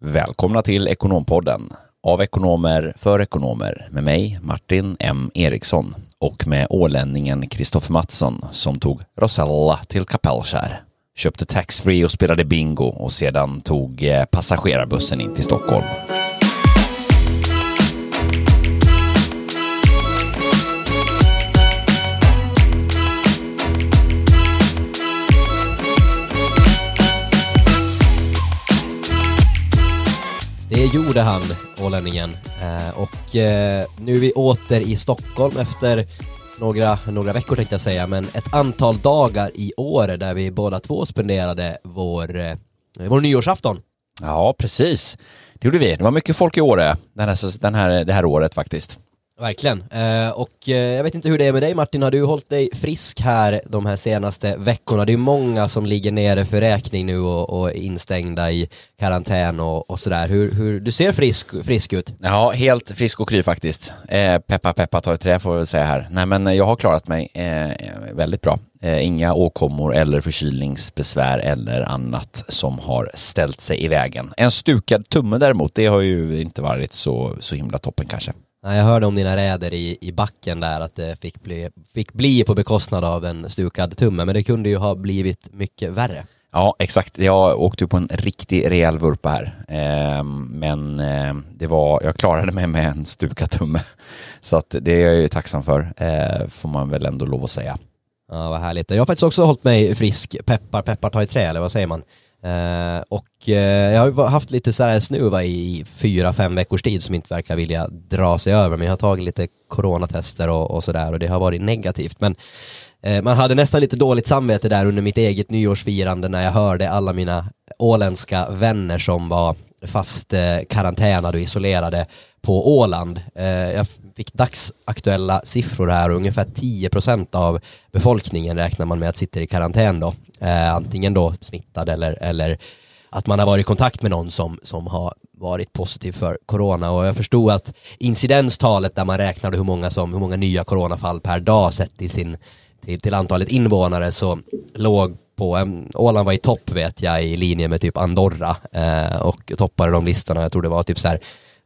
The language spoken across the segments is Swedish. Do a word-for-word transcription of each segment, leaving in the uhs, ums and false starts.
Välkomna till Ekonompodden, av ekonomer för ekonomer, med mig Martin M. Eriksson och med ålänningen Kristoffer Mattsson som tog Rosella till Kapellskär, köpte taxfree och spelade bingo och sedan tog passagerarbussen in till Stockholm. Det gjorde han, ålänningen. Eh, och eh, nu är vi åter i Stockholm efter några, några veckor tänkte jag säga, men ett antal dagar i Åre där vi båda två spenderade vår, eh, vår nyårsafton. Ja, precis. Det gjorde vi. Det var mycket folk i Åre den här, den här, det här året faktiskt. Verkligen. Eh, och eh, jag vet inte hur det är med dig, Martin. Har du hållit dig frisk här de här senaste veckorna? Det är många som ligger nere för räkning nu och, och instängda i karantän och, och sådär. Hur, hur, du ser frisk, frisk ut. Ja, helt frisk och kry faktiskt. Eh, peppa, peppa, ta i trä får jag väl säga här. Nej, men jag har klarat mig eh, väldigt bra. Eh, inga åkommor eller förkylningsbesvär eller annat som har ställt sig i vägen. En stukad tumme däremot, det har ju inte varit så, så himla toppen kanske. Jag hörde om dina räder i, i backen där, att det fick bli, fick bli på bekostnad av en stukad tumme. Men det kunde ju ha blivit mycket värre. Ja, exakt. Jag åkte på en riktig rejäl vurpa här. Eh, men eh, det var, jag klarade mig med en stukad tumme. Så att det är jag ju tacksam för, eh, får man väl ändå lov att säga. Ja, vad härligt. Jag har faktiskt också hållit mig frisk. Peppar, peppar, ta i trä, eller vad säger man? Uh, och uh, jag har haft lite så här snuva i fyra, fem veckors tid som inte verkar vilja dra sig över, men jag har tagit lite coronatester och, och sådär, och det har varit negativt, men uh, man hade nästan lite dåligt samvete där under mitt eget nyårsfirande när jag hörde alla mina åländska vänner som var fast uh, karantänade och isolerade på Åland. Uh, jag fick dagsaktuella siffror här, och ungefär tio procent av befolkningen räknar man med att sitter i karantän då. Eh, antingen då smittad eller, eller att man har varit i kontakt med någon som, som har varit positiv för corona. Och jag förstod att incidenstalet där man räknade hur många, som, hur många nya coronafall per dag sett i sin, till, till antalet invånare, så låg på, um, Åland var i topp vet jag, i linje med typ Andorra eh, och toppade de listorna. Jag tror det var typ så här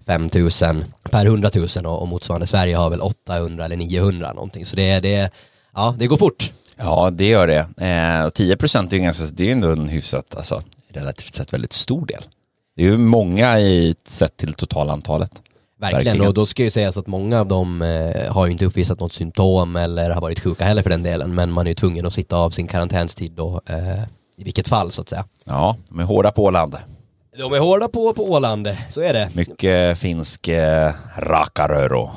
fem tusen per hundra tusen, och, och motsvarande Sverige har väl åttahundra eller niohundra någonting. Så det, det, ja, det går fort. Ja, det gör det. Eh, och tio procent är ju ganska, det är ändå en hyfsat, alltså, relativt sett väldigt stor del. Det är ju många i sett till totalantalet. Verkligen, Verkligen. Och då ska ju sägas att många av dem eh, har ju inte uppvisat något symptom eller har varit sjuka heller för den delen, men man är ju tvungen att sitta av sin karantänstid då, eh, i vilket fall så att säga. Ja, de är hårda på Åland. De är hårda på, på Åland, så är det. Mycket finsk eh, rakarör och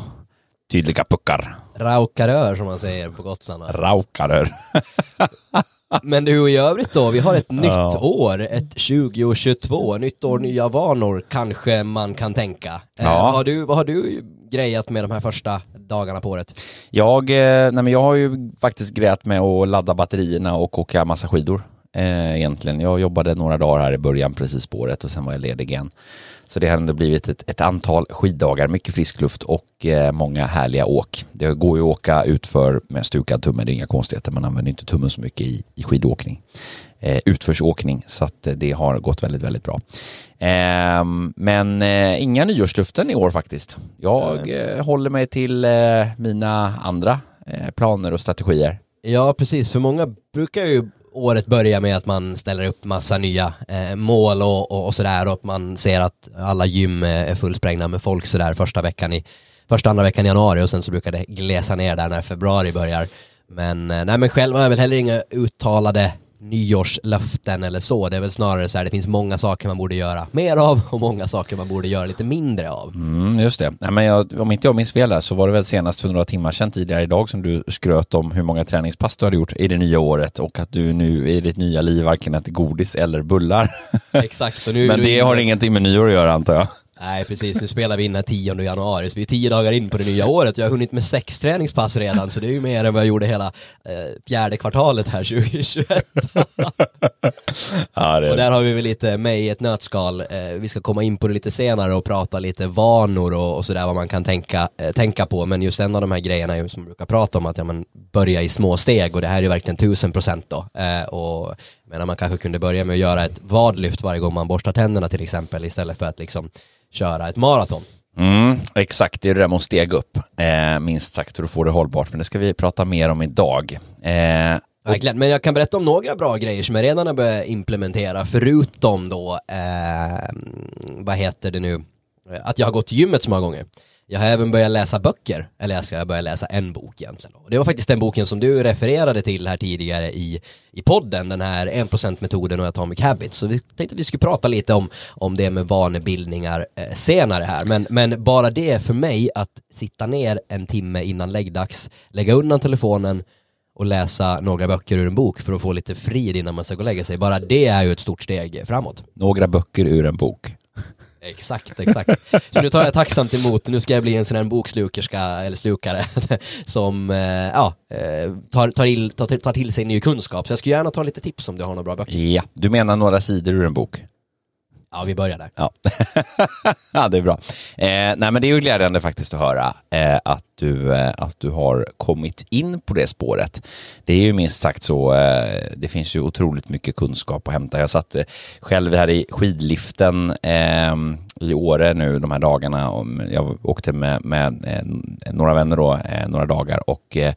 tydliga puckar. Raukarör som man säger på Gotland. Raukarör. Men du, i övrigt då, vi har ett nytt ja. år, ett tjugo tjugotvå, nytt år, nya vanor kanske man kan tänka. Ja. Eh, vad, har du, vad har du grejat med de här första dagarna på året? Jag, eh, nej men jag har ju faktiskt grejat med att ladda batterierna och åka massa skidor. Eh, egentligen. Jag jobbade några dagar här i början precis på året och sen var jag ledig igen. Så det har ändå blivit ett, ett antal skiddagar, mycket frisk luft och eh, många härliga åk. Det går ju att åka utför med stukad tumme, det är inga konstigheter. Man använder inte tummen så mycket i, i skidåkning. Eh, utförsåkning, så att det har gått väldigt, väldigt bra. Eh, men eh, inga nyårsluften i år faktiskt. Jag eh, håller mig till eh, mina andra eh, planer och strategier. Ja, precis. För många brukar ju året börjar med att man ställer upp massa nya eh, mål och, och, och sådär, och man ser att alla gym är fullsprängda med folk sådär första veckan i första andra veckan i januari, och sen så brukar det glesa ner där när februari börjar. Men, eh, nej, men själv har jag väl heller inga uttalade nyårslöften eller så. Det är väl snarare så här, det finns många saker man borde göra mer av och många saker man borde göra lite mindre av. Mm, just det. Nej, men jag, om inte jag minns fel här, så var det väl senast för några timmar sedan tidigare idag som du skröt om hur många träningspass du hade gjort i det nya året och att du nu i ditt nya liv varken äter godis eller bullar. Exakt. Och nu men det har ingenting med nyår att göra antar jag. Nej, precis. Nu spelar vi in den tionde januari, så vi är tio dagar in på det nya året. Jag har hunnit med sex träningspass redan, så det är ju mer än vad jag gjorde hela eh, fjärde kvartalet här tjugohundratjugoett. Ja, det är... Och där har vi väl lite med i ett nötskal. Eh, vi ska komma in på det lite senare och prata lite vanor och, och sådär, vad man kan tänka, eh, tänka på. Men just en av de här grejerna är, som man brukar prata om, att ja, man börjar i små steg, och det här är ju verkligen tusen procent då. Eh, och Men man kanske kunde börja med att göra ett vadlyft varje gång man borstar tänderna till exempel, istället för att liksom köra ett maraton. Mm, exakt, det är det där med att stega upp, eh, minst sagt, hur du får det hållbart. Men det ska vi prata mer om idag. Eh, Verkligen, men jag kan berätta om några bra grejer som jag redan har börjat implementera, förutom då, eh, vad heter det nu, att jag har gått till gymmet så många gånger. Jag har även börjat läsa böcker, eller jag ska börja läsa en bok egentligen. Och det var faktiskt den boken som du refererade till här tidigare i, i podden, den här en procent-metoden och Atomic Habits. Så vi tänkte att vi skulle prata lite om, om det med vanebildningar eh, senare här. Men, men bara det för mig, att sitta ner en timme innan läggdags, lägga undan telefonen och läsa några böcker ur en bok för att få lite frid innan man ska gå och lägga sig. Bara det är ju ett stort steg framåt. Några böcker ur en bok. Exakt, exakt. Så nu tar jag tacksamt emot. Nu ska jag bli en sån här bokslukerska eller slukare som ja, tar, tar, till, tar, tar till sig ny kunskap. Så jag skulle gärna ta lite tips om du har några bra böcker. Ja, du menar några sidor ur en bok? Ja, vi börjar där. Ja, ja, det är bra. Eh, nej, men det är ju glädjande faktiskt att höra eh, att, du, eh, att du har kommit in på det spåret. Det är ju minst sagt så, eh, det finns ju otroligt mycket kunskap att hämta. Jag satt eh, själv här i skidliften eh, i Åre nu de här dagarna. Och jag åkte med, med eh, några vänner då, eh, några dagar och... Eh,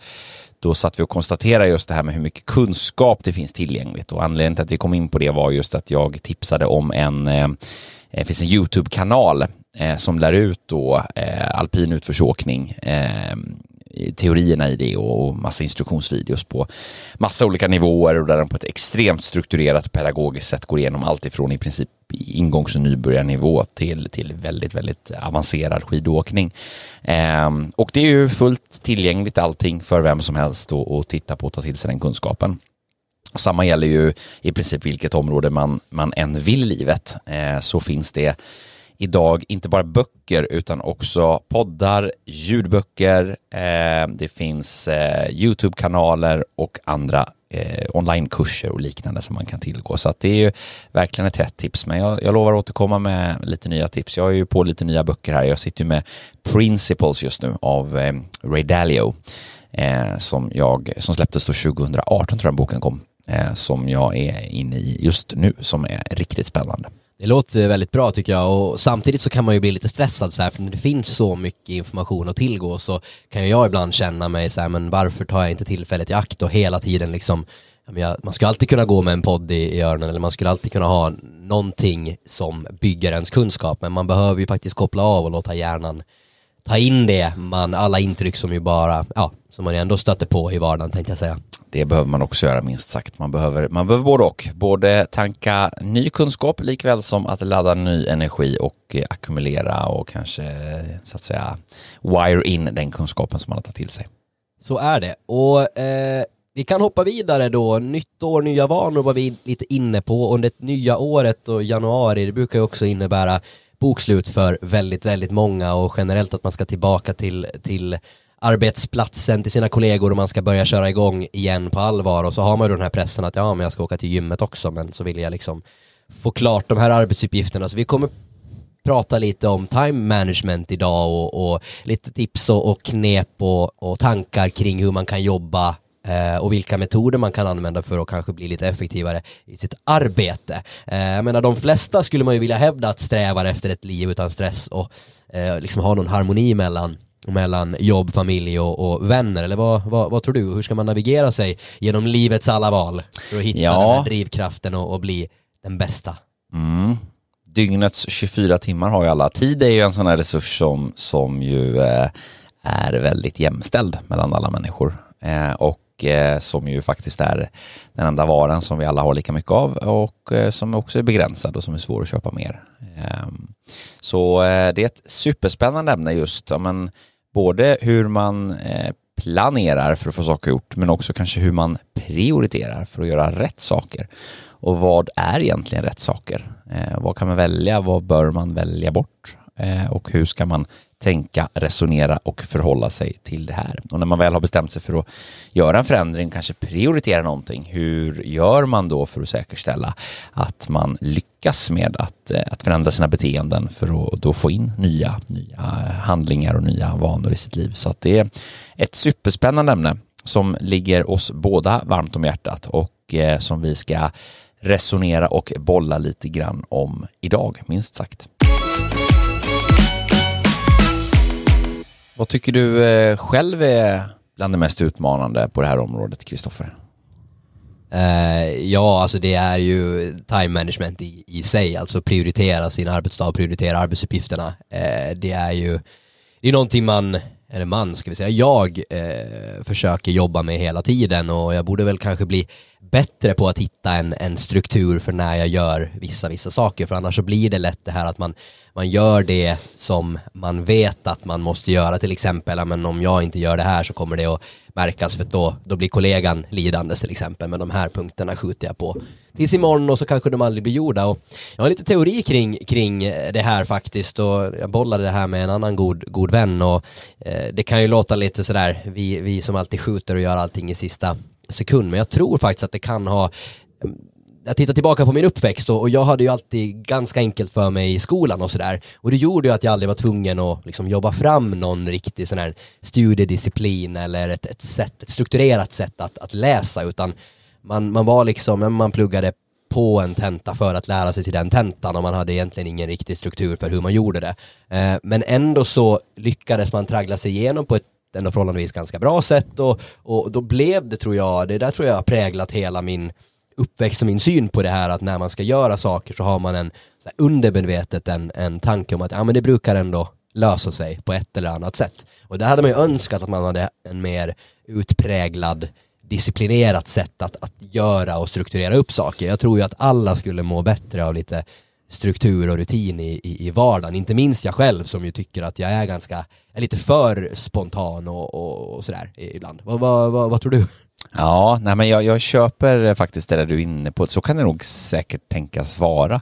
Då satt vi och konstaterade just det här med hur mycket kunskap det finns tillgängligt. Och anledningen till att vi kom in på det var just att jag tipsade om en, det finns en YouTube-kanal som lär ut då alpin utförsåkning, teorierna i det och massa instruktionsvideos på massa olika nivåer, och där de på ett extremt strukturerat pedagogiskt sätt går igenom allt ifrån i princip ingångs- och nybörjarnivå till, till väldigt, väldigt avancerad skidåkning. Eh, och det är ju fullt tillgängligt allting för vem som helst att titta på och ta till sig den kunskapen. Och samma gäller ju i princip vilket område man, man än vill i livet, eh, så finns det idag inte bara böcker utan också poddar, ljudböcker, eh, det finns eh, YouTube-kanaler och andra eh, onlinekurser och liknande som man kan tillgå. Så att det är ju verkligen ett hett tips. Men jag, jag lovar att återkomma med lite nya tips. Jag är ju på lite nya böcker här. Jag sitter ju med Principles just nu av eh, Ray Dalio eh, som, jag, som släpptes då tjugo arton, tror jag boken kom, eh, som jag är inne i just nu, som är riktigt spännande. Det låter väldigt bra tycker jag, och samtidigt så kan man ju bli lite stressad så här, för när det finns så mycket information att tillgå så kan jag ibland känna mig så här, men varför tar jag inte tillfället i akt och hela tiden liksom, man skulle alltid kunna gå med en podd i öronen, eller man skulle alltid kunna ha någonting som bygger ens kunskap, men man behöver ju faktiskt koppla av och låta hjärnan ta in det, man, alla intryck som ju bara, ja, som man ändå stöter på i vardagen, tänkte jag säga. Det behöver man också göra minst sagt. Man behöver, man behöver både och. Både tanka ny kunskap likväl som att ladda ny energi och eh, ackumulera och kanske så att säga wire in den kunskapen som man har tagit till sig. Så är det. Och eh, vi kan hoppa vidare då. Nytt år, nya vanor var vi lite inne på. Under det nya året och januari, det brukar ju också innebära bokslut för väldigt, väldigt många, och generellt att man ska tillbaka till... till arbetsplatsen, till sina kollegor, och man ska börja köra igång igen på allvar, och så har man ju den här pressen att ja, men jag ska åka till gymmet också, men så vill jag liksom få klart de här arbetsuppgifterna. Så vi kommer prata lite om time management idag och, och lite tips och, och knep och, och tankar kring hur man kan jobba och vilka metoder man kan använda för att kanske bli lite effektivare i sitt arbete. Jag menar, de flesta skulle man ju vilja hävda att strävar efter ett liv utan stress och liksom ha någon harmoni mellan mellan jobb, familj och, och vänner, eller vad, vad, vad tror du? Hur ska man navigera sig genom livets alla val för att hitta ja. den här drivkraften och, och bli den bästa? Mm. Dygnets tjugofyra timmar har ju alla. Tid är ju en sån här resurs som, som ju eh, är väldigt jämställd mellan alla människor eh, och eh, som ju faktiskt är den enda varan som vi alla har lika mycket av, och eh, som också är begränsad och som är svår att köpa mer. Eh, så eh, det är ett superspännande ämne just, ja, men både hur man planerar för att få saker gjort, men också kanske hur man prioriterar för att göra rätt saker. Och vad är egentligen rätt saker? Vad kan man välja? Vad bör man välja bort? Och hur ska man tänka, resonera och förhålla sig till det här? Och när man väl har bestämt sig för att göra en förändring, kanske prioritera någonting, hur gör man då för att säkerställa att man lyckas med att, att förändra sina beteenden för att då få in nya, nya handlingar och nya vanor i sitt liv? Så att det är ett superspännande ämne som ligger oss båda varmt om hjärtat och som vi ska resonera och bolla lite grann om idag, minst sagt. Vad tycker du själv är bland det mest utmanande på det här området, Kristoffer? Uh, ja, alltså det är ju time management i, i sig, alltså prioritera sin arbetsdag, prioritera arbetsuppgifterna. Uh, det är ju det är någonting man, eller man ska vi säga, jag uh, försöker jobba med hela tiden, och jag borde väl kanske bli bättre på att hitta en, en struktur för när jag gör vissa, vissa saker, för annars så blir det lätt det här att man, man gör det som man vet att man måste göra, till exempel, men om jag inte gör det här så kommer det att märkas, för då, då blir kollegan lidandes till exempel, men de här punkterna skjuter jag på tills imorgon och så kanske de aldrig blir gjorda. Och jag har lite teori kring, kring det här faktiskt, och jag bollade det här med en annan god, god vän, och eh, det kan ju låta lite sådär, vi, vi som alltid skjuter och gör allting i sista sekund, men jag tror faktiskt att det kan ha, jag tittar tillbaka på min uppväxt, och jag hade ju alltid ganska enkelt för mig i skolan och sådär, och det gjorde ju att jag aldrig var tvungen att liksom jobba fram någon riktig sån här studiedisciplin eller ett, ett, sätt, ett strukturerat sätt att, att läsa, utan man, man var liksom, man pluggade på en tenta för att lära sig till den tentan, och man hade egentligen ingen riktig struktur för hur man gjorde det, men ändå så lyckades man traggla sig igenom på ett ändå förhållandevis ganska bra sätt, och, och då blev det, tror jag, det där tror jag har präglat hela min uppväxt och min syn på det här, att när man ska göra saker så har man en så här, undermedvetet en, en tanke om att ja, men det brukar ändå lösa sig på ett eller annat sätt, och där hade man ju önskat att man hade en mer utpräglad, disciplinerat sätt att, att göra och strukturera upp saker. Jag tror ju att alla skulle må bättre av lite struktur och rutin i, i, i vardagen. Inte minst jag själv, som ju tycker att jag är ganska är lite för spontan och, och, och sådär ibland. Vad, vad, vad, vad tror du? Ja, nej, men jag, jag köper faktiskt det där du är inne på. Så kan det nog säkert tänkas vara.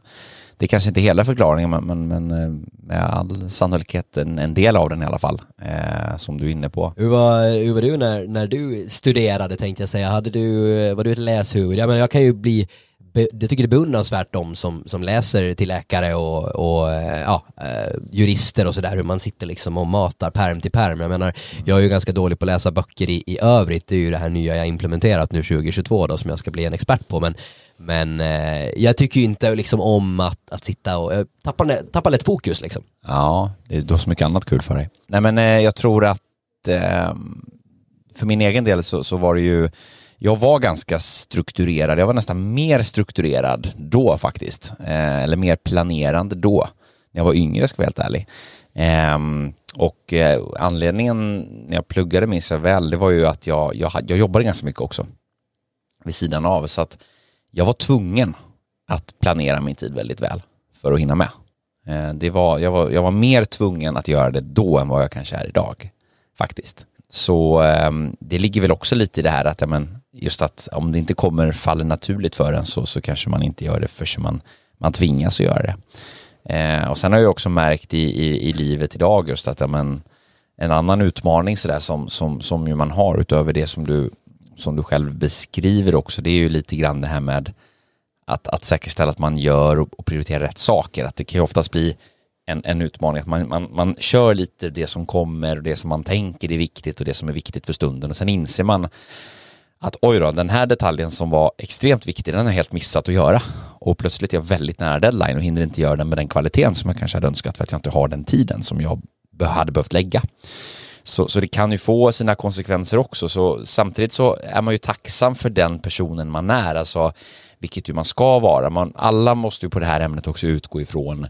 Det är kanske inte hela förklaringen, men, men, men med all sannolikhet en, en del av den i alla fall, eh, som du är inne på. Hur var, hur var du när, när du studerade, tänkte jag säga? Hade du, var du ett läshuvud? Ja, men jag kan ju bli det tycker det är beundransvärt de som, som läser till läkare och, och ja, jurister och sådär, hur man sitter liksom och matar perm till perm. Jag menar, jag är ju ganska dålig på att läsa böcker i, i övrigt. Det är ju det här nya jag implementerat nu tjugo tjugotvå då, som jag ska bli en expert på, men, men jag tycker ju inte liksom om att, att sitta och tappa, tappa lätt fokus liksom. Ja, det är då så mycket annat kul för dig. Nej, men jag tror att för min egen del så, så var det ju jag var ganska strukturerad. Jag var nästan mer strukturerad då faktiskt. Eh, eller mer planerande då. När jag var yngre, ska jag vara helt ärlig. Eh, och eh, anledningen när jag pluggade minns jag väl, det var ju att jag, jag, jag jobbade ganska mycket också. Vid sidan av. Så att jag var tvungen att planera min tid väldigt väl. För att hinna med. Eh, det var, jag, var, jag var mer tvungen att göra det då än vad jag kanske är idag. Faktiskt. Så eh, det ligger väl också lite i det här att ja, men, just att om det inte kommer faller naturligt för en så, så kanske man inte gör det förrän man, man tvingas att göra det. Eh, och sen har jag också märkt i, i, i livet idag just att ja, men, en annan utmaning så där, som, som, som ju man har utöver det som du, som du själv beskriver också, det är ju lite grann det här med att, att säkerställa att man gör och, och prioriterar rätt saker. Att det kan ju oftast bli En, en utmaning att man, man, man kör lite det som kommer och det som man tänker är viktigt och det som är viktigt för stunden, och sen inser man att oj då, den här detaljen som var extremt viktig, den har helt missat att göra, och plötsligt är jag väldigt nära deadline och hinner inte göra den med den kvaliteten som jag kanske hade önskat för att jag inte har den tiden som jag hade behövt lägga. Så, så det kan ju få sina konsekvenser också. Så samtidigt så är man ju tacksam för den personen man är, alltså, vilket ju man ska vara. Man, alla måste ju på det här ämnet också utgå ifrån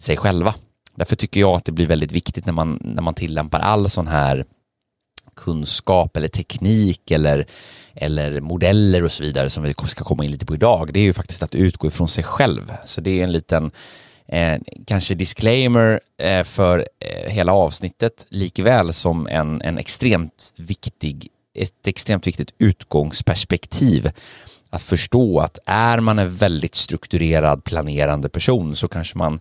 sig själva. Därför tycker jag att det blir väldigt viktigt när man, när man tillämpar all sån här kunskap eller teknik eller, eller modeller och så vidare som vi ska komma in lite på idag. Det är ju faktiskt att utgå ifrån sig själv. Så det är en liten eh, kanske disclaimer eh, för eh, hela avsnittet, likväl som en, en extremt viktig, ett extremt viktigt utgångsperspektiv. Att förstå att är man en väldigt strukturerad, planerande person så kanske man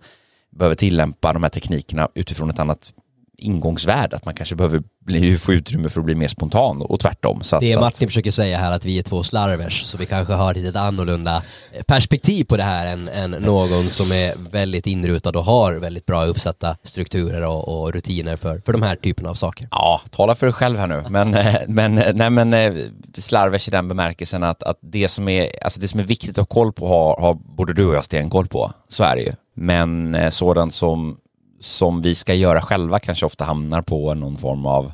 behöver tillämpa de här teknikerna utifrån ett annat ingångsvärd, att man kanske behöver bli, få utrymme för att bli mer spontan och tvärtom. Så att, det är Martin så att... försöker säga här att vi är två slarvers, så vi kanske har ett litet annorlunda perspektiv på det här än, än någon som är väldigt inrutad och har väldigt bra uppsatta strukturer och, och rutiner för, för de här typen av saker. Ja, tala för dig själv här nu. Men, men, nej, men slarvers i den bemärkelsen att, att det, som är, alltså det som är viktigt att ha koll på har, har både du och jag stenkoll på. Så är det ju. Men sådant som som vi ska göra själva kanske ofta hamnar på någon form av,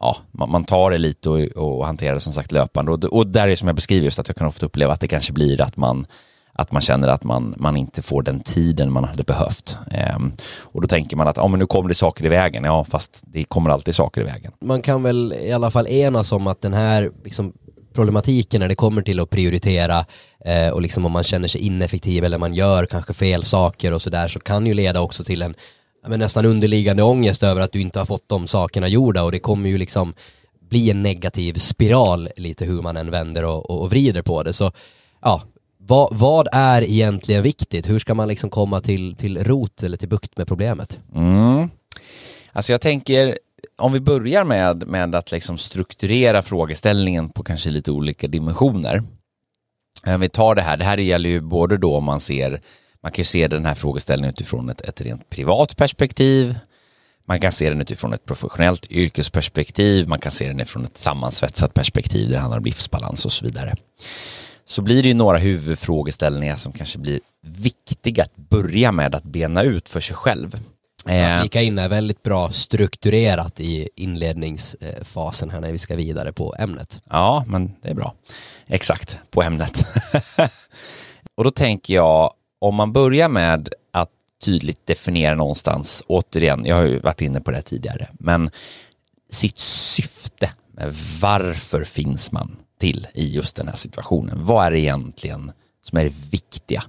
ja, man, man tar det lite och, och hanterar det som sagt löpande. Och, och där är som jag beskriver just att jag kan ofta uppleva att det kanske blir att man, att man känner att man, man inte får den tiden man hade behövt. Ehm, och då tänker man att ja, men nu kommer det saker i vägen. Ja, fast det kommer alltid saker i vägen. Man kan väl i alla fall enas om att den här liksom, problematiken när det kommer till att prioritera eh, och liksom om man känner sig ineffektiv eller man gör kanske fel saker och sådär, så kan ju leda också till en men nästan underliggande ångest över att du inte har fått de sakerna gjorda, och det kommer ju liksom bli en negativ spiral lite hur man än vänder och, och, och vrider på det. Så ja, vad, vad är egentligen viktigt? Hur ska man liksom komma till, till rot eller till bukt med problemet? Mm. Alltså jag tänker, om vi börjar med, med att liksom strukturera frågeställningen på kanske lite olika dimensioner. Vi tar det här, det här gäller ju både då om man ser Man kan ju se den här frågeställningen utifrån ett, ett rent privat perspektiv. Man kan se den utifrån ett professionellt yrkesperspektiv. Man kan se den utifrån ett sammansvetsat perspektiv där det handlar om livsbalans och så vidare. Så blir det ju några huvudfrågeställningar som kanske blir viktiga att börja med att bena ut för sig själv. Ja, lika in är väldigt bra strukturerat i inledningsfasen här när vi ska vidare på ämnet. Ja, men det är bra. Exakt, på ämnet. Och då tänker jag, om man börjar med att tydligt definiera någonstans, återigen, jag har ju varit inne på det tidigare, men sitt syfte, varför finns man till i just den här situationen? Vad är det egentligen som är det viktiga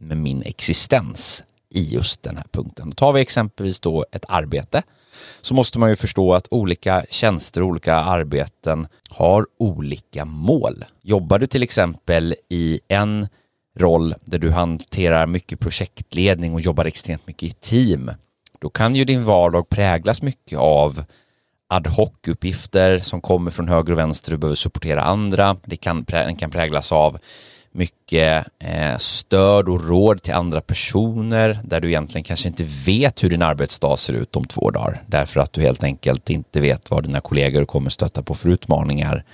med min existens i just den här punkten? Då tar vi exempelvis då ett arbete, så måste man ju förstå att olika tjänster, olika arbeten har olika mål. Jobbar du till exempel i en roll där du hanterar mycket projektledning och jobbar extremt mycket i team, då kan ju din vardag präglas mycket av ad hoc-uppgifter som kommer från höger och vänster och behöver supportera andra. Det kan, den kan präglas av mycket eh, stöd och råd till andra personer där du egentligen kanske inte vet hur din arbetsdag ser ut om två dagar därför att du helt enkelt inte vet vad dina kollegor kommer stöta på för utmaningar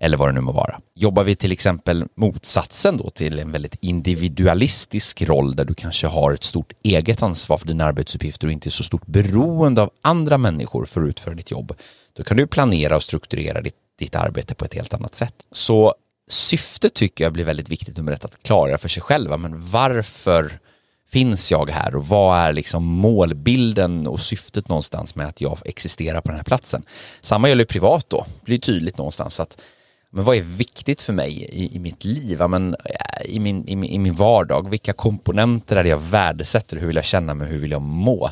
eller vad det nu må vara. Jobbar vi till exempel motsatsen då till en väldigt individualistisk roll där du kanske har ett stort eget ansvar för dina arbetsuppgifter och inte är så stort beroende av andra människor för att utföra ditt jobb, då kan du planera och strukturera ditt, ditt arbete på ett helt annat sätt. Så syftet tycker jag blir väldigt viktigt nummer ett, att klara för sig själva. Men varför finns jag här och vad är liksom målbilden och syftet någonstans med att jag existerar på den här platsen? Samma gäller privat då. Det blir tydligt någonstans att men vad är viktigt för mig i, i mitt liv, ja, men, i, min, i, min, i min vardag? Vilka komponenter är det jag värdesätter? Hur vill jag känna mig? Hur vill jag må?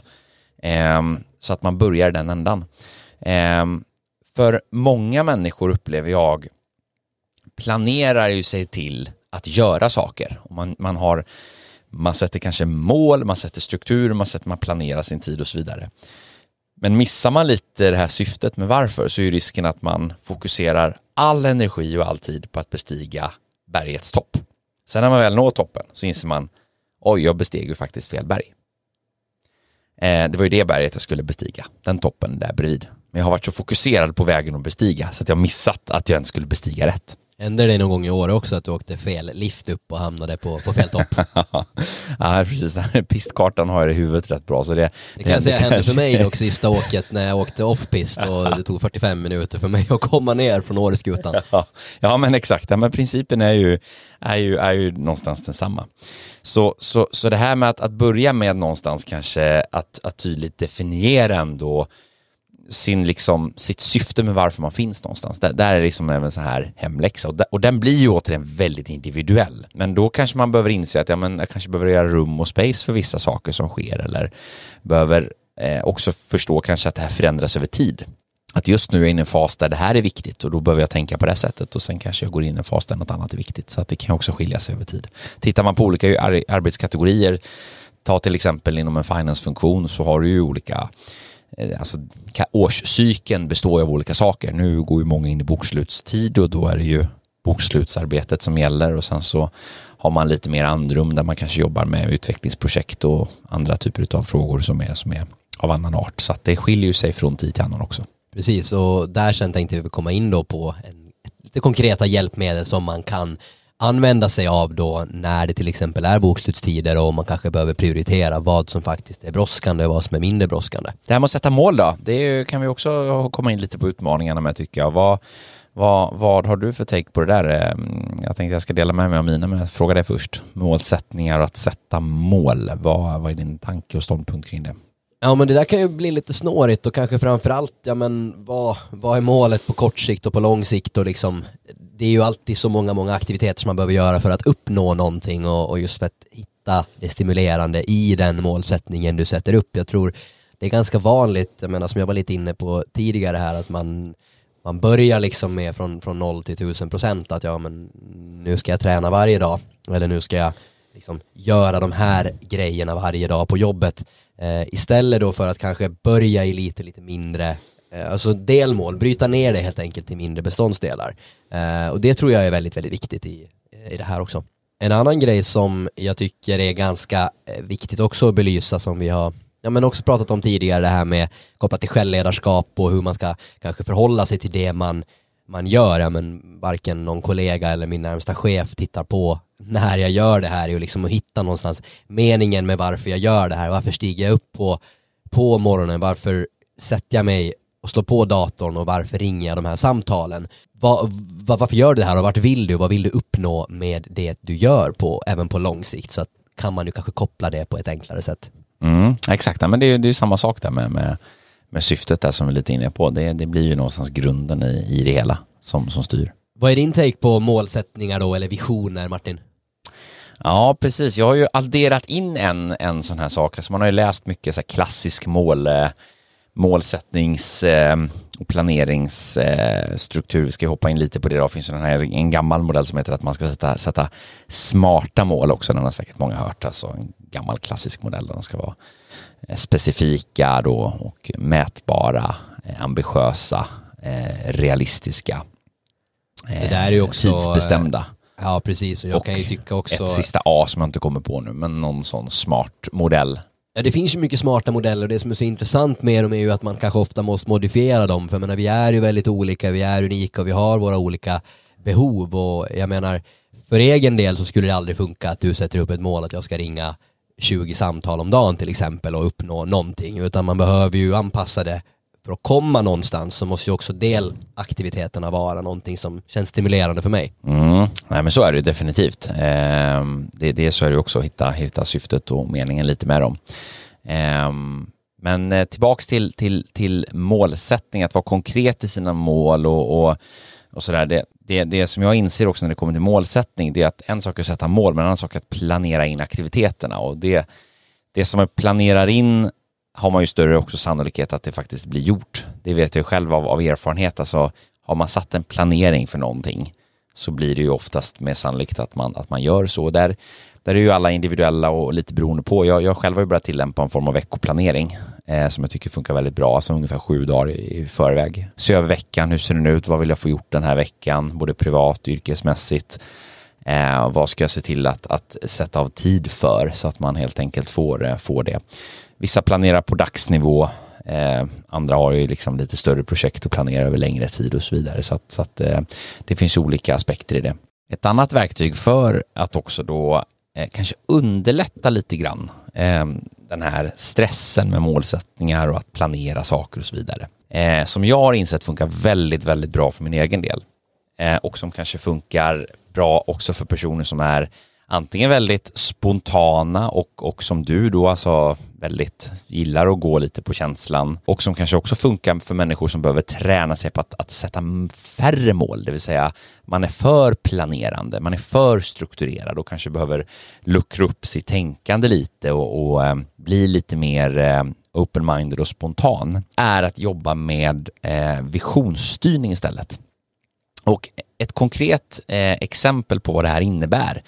Ehm, så att man börjar den ändan. Ehm, för många människor upplever jag planerar ju sig till att göra saker. Och man, man, har, man sätter kanske mål, man sätter struktur, man, sätter, man planerar sin tid och så vidare. Men missar man lite det här syftet med varför, så är risken att man fokuserar all energi och all tid på att bestiga bergets topp. Sen när man väl når toppen så inser man, oj, jag besteg ju faktiskt fel berg. Eh, det var ju det berget jag skulle bestiga, den toppen där bredvid. Men jag har varit så fokuserad på vägen att bestiga så att jag missat att jag ens skulle bestiga rätt. Ändrar det någon gång i år också att du åkte fel lift upp och hamnade på, på fel topp? Ja, precis. Pistkartan har jag i huvudet rätt bra. Så det, det, det kan jag säga hände kanske för mig dock sista åket när jag åkte off-pist och det tog fyrtiofem minuter för mig att komma ner från Åreskutan. Ja, ja, men exakt. Ja, men principen är ju, är ju, är ju någonstans densamma. Så, så, så det här med att, att börja med någonstans kanske att, att tydligt definiera ändå sin liksom, sitt syfte med varför man finns någonstans. Där, där är det liksom även så här hemläxa. Och, där, och den blir ju återigen väldigt individuell. Men då kanske man behöver inse att ja, men jag kanske behöver göra rum och space för vissa saker som sker. Eller behöver eh, också förstå kanske att det här förändras över tid. Att just nu är jag inne i en fas där det här är viktigt och då behöver jag tänka på det sättet. Och sen kanske jag går in i en fas där något annat är viktigt. Så att det kan också skilja sig över tid. Tittar man på olika arbetskategorier, ta till exempel inom en finance-funktion, så har du ju olika alltså, årscykeln består av olika saker. Nu går ju många in i bokslutstid och då är det ju bokslutsarbetet som gäller, och sen så har man lite mer andrum där man kanske jobbar med utvecklingsprojekt och andra typer av frågor som är, som är av annan art. Så att det skiljer sig från tid till annan också. Precis, och där sen tänkte vi komma in då på en, lite konkreta hjälpmedel som man kan använda sig av då när det till exempel är bokslutstider och man kanske behöver prioritera vad som faktiskt är brådskande och vad som är mindre brådskande. Det här med att sätta mål då, det kan vi också komma in lite på utmaningarna med, tycker jag. Vad, vad, vad har du för take på det där? Jag tänkte jag ska dela med mig av mina, men jag frågar dig först. Målsättningar och att sätta mål. Vad, vad är din tanke och ståndpunkt kring det? Ja, men det där kan ju bli lite snårigt och kanske framförallt, ja men vad, vad är målet på kort sikt och på lång sikt, och liksom det är ju alltid så många, många aktiviteter som man behöver göra för att uppnå någonting, och, och just för att hitta det stimulerande i den målsättningen du sätter upp. Jag tror det är ganska vanligt, jag menar som jag var lite inne på tidigare här, att man, man börjar liksom med från, från noll till tusen procent, att ja men nu ska jag träna varje dag, eller nu ska jag liksom göra de här grejerna varje dag på jobbet, eh, istället då för att kanske börja i lite, lite mindre, eh, alltså delmål, bryta ner det helt enkelt till mindre beståndsdelar, eh, och det tror jag är väldigt, väldigt viktigt i, i det här också. En annan grej som jag tycker är ganska viktigt också att belysa, som vi har ja, men också pratat om tidigare, det här med kopplat till självledarskap och hur man ska kanske förhålla sig till det man man gör, ja, men varken någon kollega eller min närmsta chef tittar på när jag gör det här, och liksom att hitta någonstans meningen med varför jag gör det här. Varför stiger jag upp på, på morgonen? Varför sätter jag mig och slår på datorn? Och varför ringer jag de här samtalen? Var, var, varför gör du det här, och vart vill du? Vad vill du uppnå med det du gör på, även på lång sikt? Så att, kan man ju kanske koppla det på ett enklare sätt. Mm, exakt, men det är ju det är samma sak där med... med... Men syftet där som vi är lite inne på, det, det blir ju någonstans grunden i, i det hela som, som styr. Vad är din take på målsättningar då, eller visioner, Martin? Ja, precis. Jag har ju adderat in en, en sån här sak. Alltså man har ju läst mycket så här klassisk mål, målsättnings- och planeringsstruktur. Vi ska hoppa in lite på det. Då finns den här, en gammal modell som heter att man ska sätta, sätta smarta mål också. Den har säkert många hört. Alltså en gammal klassisk modell där de ska vara specifika då och mätbara, ambitiösa, eh, realistiska, eh, det där är ju också tidsbestämda. Ja, precis. Och jag och kan ju tycka också ett sista A som jag inte kommer på nu, men någon sån smart modell. Ja, det finns ju mycket smarta modeller, och det som är så intressant med dem är ju att man kanske ofta måste modifiera dem, för jag menar, vi är ju väldigt olika, vi är unika och vi har våra olika behov, och jag menar för egen del så skulle det aldrig funka att du sätter upp ett mål att jag ska ringa tjugo samtal om dagen till exempel och uppnå någonting, utan man behöver ju anpassa det för att komma någonstans. Så måste ju också delaktiviteterna vara någonting som känns stimulerande för mig. Mm. Nej, men så är det definitivt. Eh, det, det så är det också att hitta, hitta syftet och meningen lite med dem. Eh, men eh, tillbaks till, till, till målsättning, att vara konkret i sina mål och, och, och sådär. Det, Det, det som jag inser också när det kommer till målsättning, det är att en sak är att sätta mål, men en annan sak är att planera in aktiviteterna. Och det, det som man planerar in har man ju större också sannolikhet att det faktiskt blir gjort. Det vet jag själv av, av erfarenhet. Alltså, har man satt en planering för någonting så blir det ju oftast mer sannolikt att man, att man gör så. Där, där är ju alla individuella och lite beroende på. Jag, jag själv har ju börjat tillämpa en form av veckoplanering eh, som jag tycker funkar väldigt bra. Alltså ungefär sju dagar i, i förväg. Se över veckan, hur ser den ut? Vad vill jag få gjort den här veckan? Både privat och yrkesmässigt. Eh, vad ska jag se till att, att sätta av tid för, så att man helt enkelt får, eh, får det. Vissa planerar på dagsnivå. Eh, andra har ju liksom lite större projekt och planerar över längre tid och så vidare. Så, att, så att, eh, det finns olika aspekter i det. Ett annat verktyg för att också då eh, kanske underlätta lite grann eh, den här stressen med målsättningar och att planera saker och så vidare. Eh, som jag har insett funkar väldigt, väldigt bra för min egen del. Eh, och som kanske funkar bra också för personer som är antingen väldigt spontana och, och som du då, alltså väldigt gillar att gå lite på känslan, och som kanske också funkar för människor som behöver träna sig på att, att sätta färre mål, det vill säga man är för planerande, man är för strukturerad och kanske behöver luckra upp sitt tänkande lite och, och eh, bli lite mer eh, open-minded och spontan, är att jobba med eh, visionsstyrning istället. Och ett konkret eh, exempel på vad det här innebär,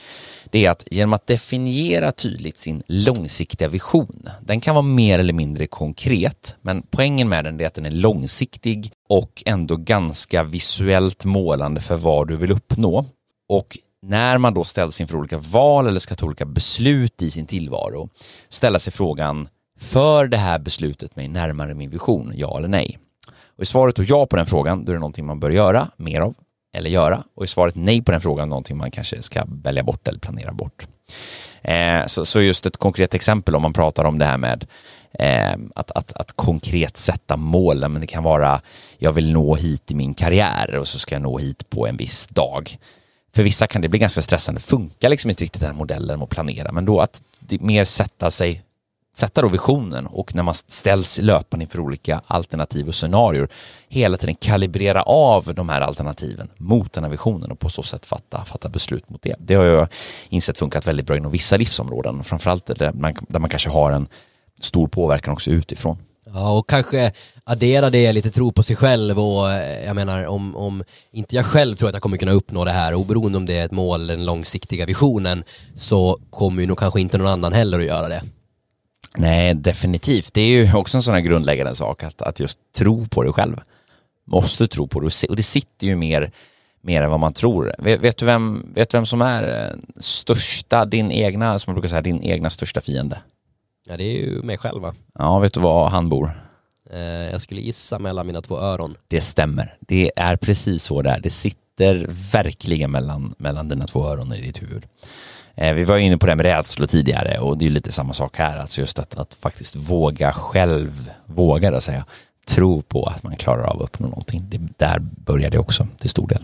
det är att genom att definiera tydligt sin långsiktiga vision, den kan vara mer eller mindre konkret, men poängen med den är att den är långsiktig och ändå ganska visuellt målande för vad du vill uppnå. Och när man då ställs inför olika val eller ska ta olika beslut i sin tillvaro, ställa sig frågan, för det här beslutet mig närmare min vision, ja eller nej? Och i svaret och ja på den frågan, då är det någonting man bör göra mer av eller göra. Och i svaret nej på den frågan, någonting man kanske ska välja bort eller planera bort. Eh, så, så just ett konkret exempel om man pratar om det här med eh, att, att, att konkret sätta målen. Men det kan vara, jag vill nå hit i min karriär och så ska jag nå hit på en viss dag. För vissa kan det bli ganska stressande. Funkar liksom inte riktigt den här modellen att planera. Men då att det mer sätta sig sätta då visionen, och när man ställs löpande inför olika alternativ och scenarier, hela tiden kalibrera av de här alternativen mot den här visionen och på så sätt fatta, fatta beslut mot det. Det har jag insett funkat väldigt bra inom vissa livsområden, framförallt där man, där man kanske har en stor påverkan också utifrån. Ja, och kanske addera det lite tro på sig själv, och jag menar om, om inte jag själv tror att jag kommer kunna uppnå det här, oberoende om det är ett mål, den långsiktiga visionen, så kommer ju nog kanske inte någon annan heller att göra det. Nej, definitivt. Det är ju också en sån här grundläggande sak att, att just tro på dig själv. Måste tro på det. Och det sitter ju mer, mer än vad man tror. Vet, vet du vem, vet vem som är största, din egna, som man brukar säga, din egna största fiende? Ja, det är ju mig själv, va? Ja, vet du var han bor? Eh, jag skulle gissa mellan mina två öron. Det stämmer. Det är precis så där. Det sitter verkligen mellan, mellan dina två öron i ditt huvud. Vi var inne på det med rädslor tidigare, och det är ju lite samma sak här. Alltså just att, att faktiskt våga själv, våga då säga, tro på att man klarar av att uppnå någonting. Det, där börjar det också till stor del.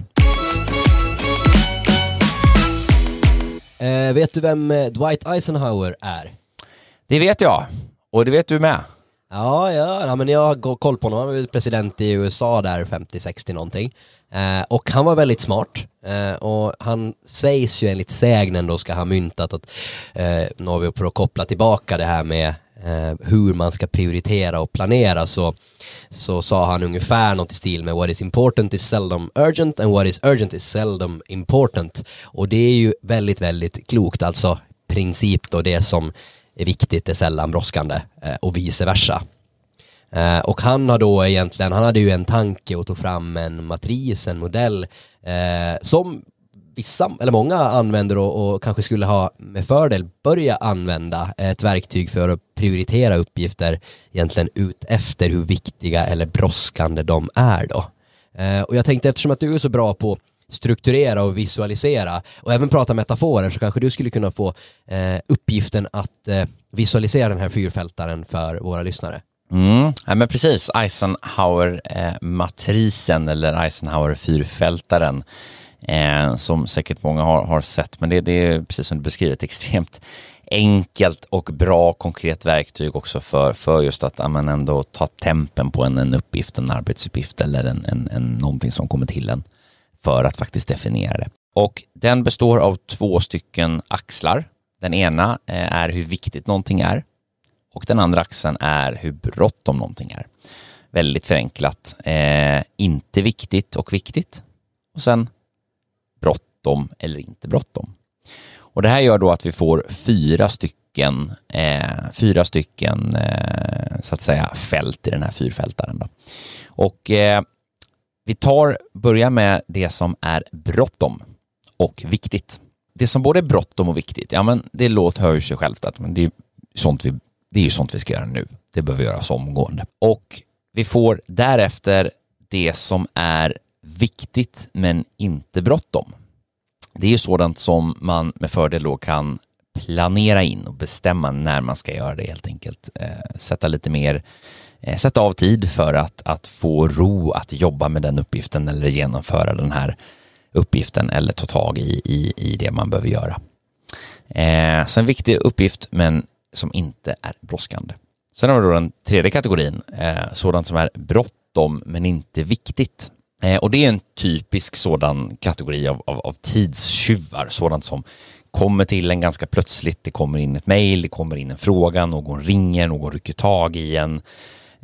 Eh, vet du vem Dwight Eisenhower är? Det vet jag, och det vet du med. Ja, ja, ja men jag har koll på honom. Han var president i U S A där, femtio sextio någonting. Eh, och han var väldigt smart. Eh, och han sägs ju enligt sägnen då ska ha myntat att, eh, nu har vi för att koppla tillbaka det här med eh, hur man ska prioritera och planera, så, så sa han ungefär något i stil med what is important is seldom urgent and what is urgent is seldom important. Och det är ju väldigt, väldigt klokt. Alltså princip då, det som är viktigt är sällan brådskande, och vice versa. Och han har då egentligen, han hade ju en tanke och tog fram en matris, en modell eh, som vissa, eller många använder och, och kanske skulle ha med fördel börja använda, ett verktyg för att prioritera uppgifter egentligen ut efter hur viktiga eller brådskande de är då. Eh, och jag tänkte, eftersom att du är så bra på strukturera och visualisera och även prata metaforer, så kanske du skulle kunna få eh, uppgiften att eh, visualisera den här fyrfältaren för våra lyssnare. Mm. Ja, men precis. Eisenhower-matrisen eller Eisenhower-fyrfältaren eh, som säkert många har, har sett, men det, det är precis som du beskriver, ett extremt enkelt och bra konkret verktyg också för, för just att man ändå tar tempen på en, en uppgift, en arbetsuppgift eller en, en, en, någonting som kommer till en, för att faktiskt definiera det. Och den består av två stycken axlar. Den ena är hur viktigt någonting är, och den andra axeln är hur bråttom någonting är. Väldigt förenklat. Eh, inte viktigt och viktigt. Och sen bråttom eller inte bråttom. Och det här gör då att vi får fyra stycken, eh, fyra stycken eh, så att säga fält i den här fyrfältaren då. Och eh, vi tar börjar med det som är bråttom och viktigt. Det som både är bråttom och viktigt, ja men det låter hör ju sig självt att men det är sånt vi det är ju sånt vi ska göra nu. Det behöver göras omgående. Och vi får därefter det som är viktigt men inte bråttom. Det är ju sådant som man med fördel då kan planera in och bestämma när man ska göra det, helt enkelt. Eh, sätta lite mer Sätta av tid för att, att få ro att jobba med den uppgiften eller genomföra den här uppgiften eller ta tag i, i, i det man behöver göra. Eh, så en viktig uppgift men som inte är brådskande. Sen har vi då den tredje kategorin, eh, sådant som är bråttom men inte viktigt. Eh, och det är en typisk sådan kategori av, av, av tidstjuvar, sådant som kommer till en ganska plötsligt. Det kommer in ett mejl, det kommer in en fråga, någon ringer, någon rycker tag i en.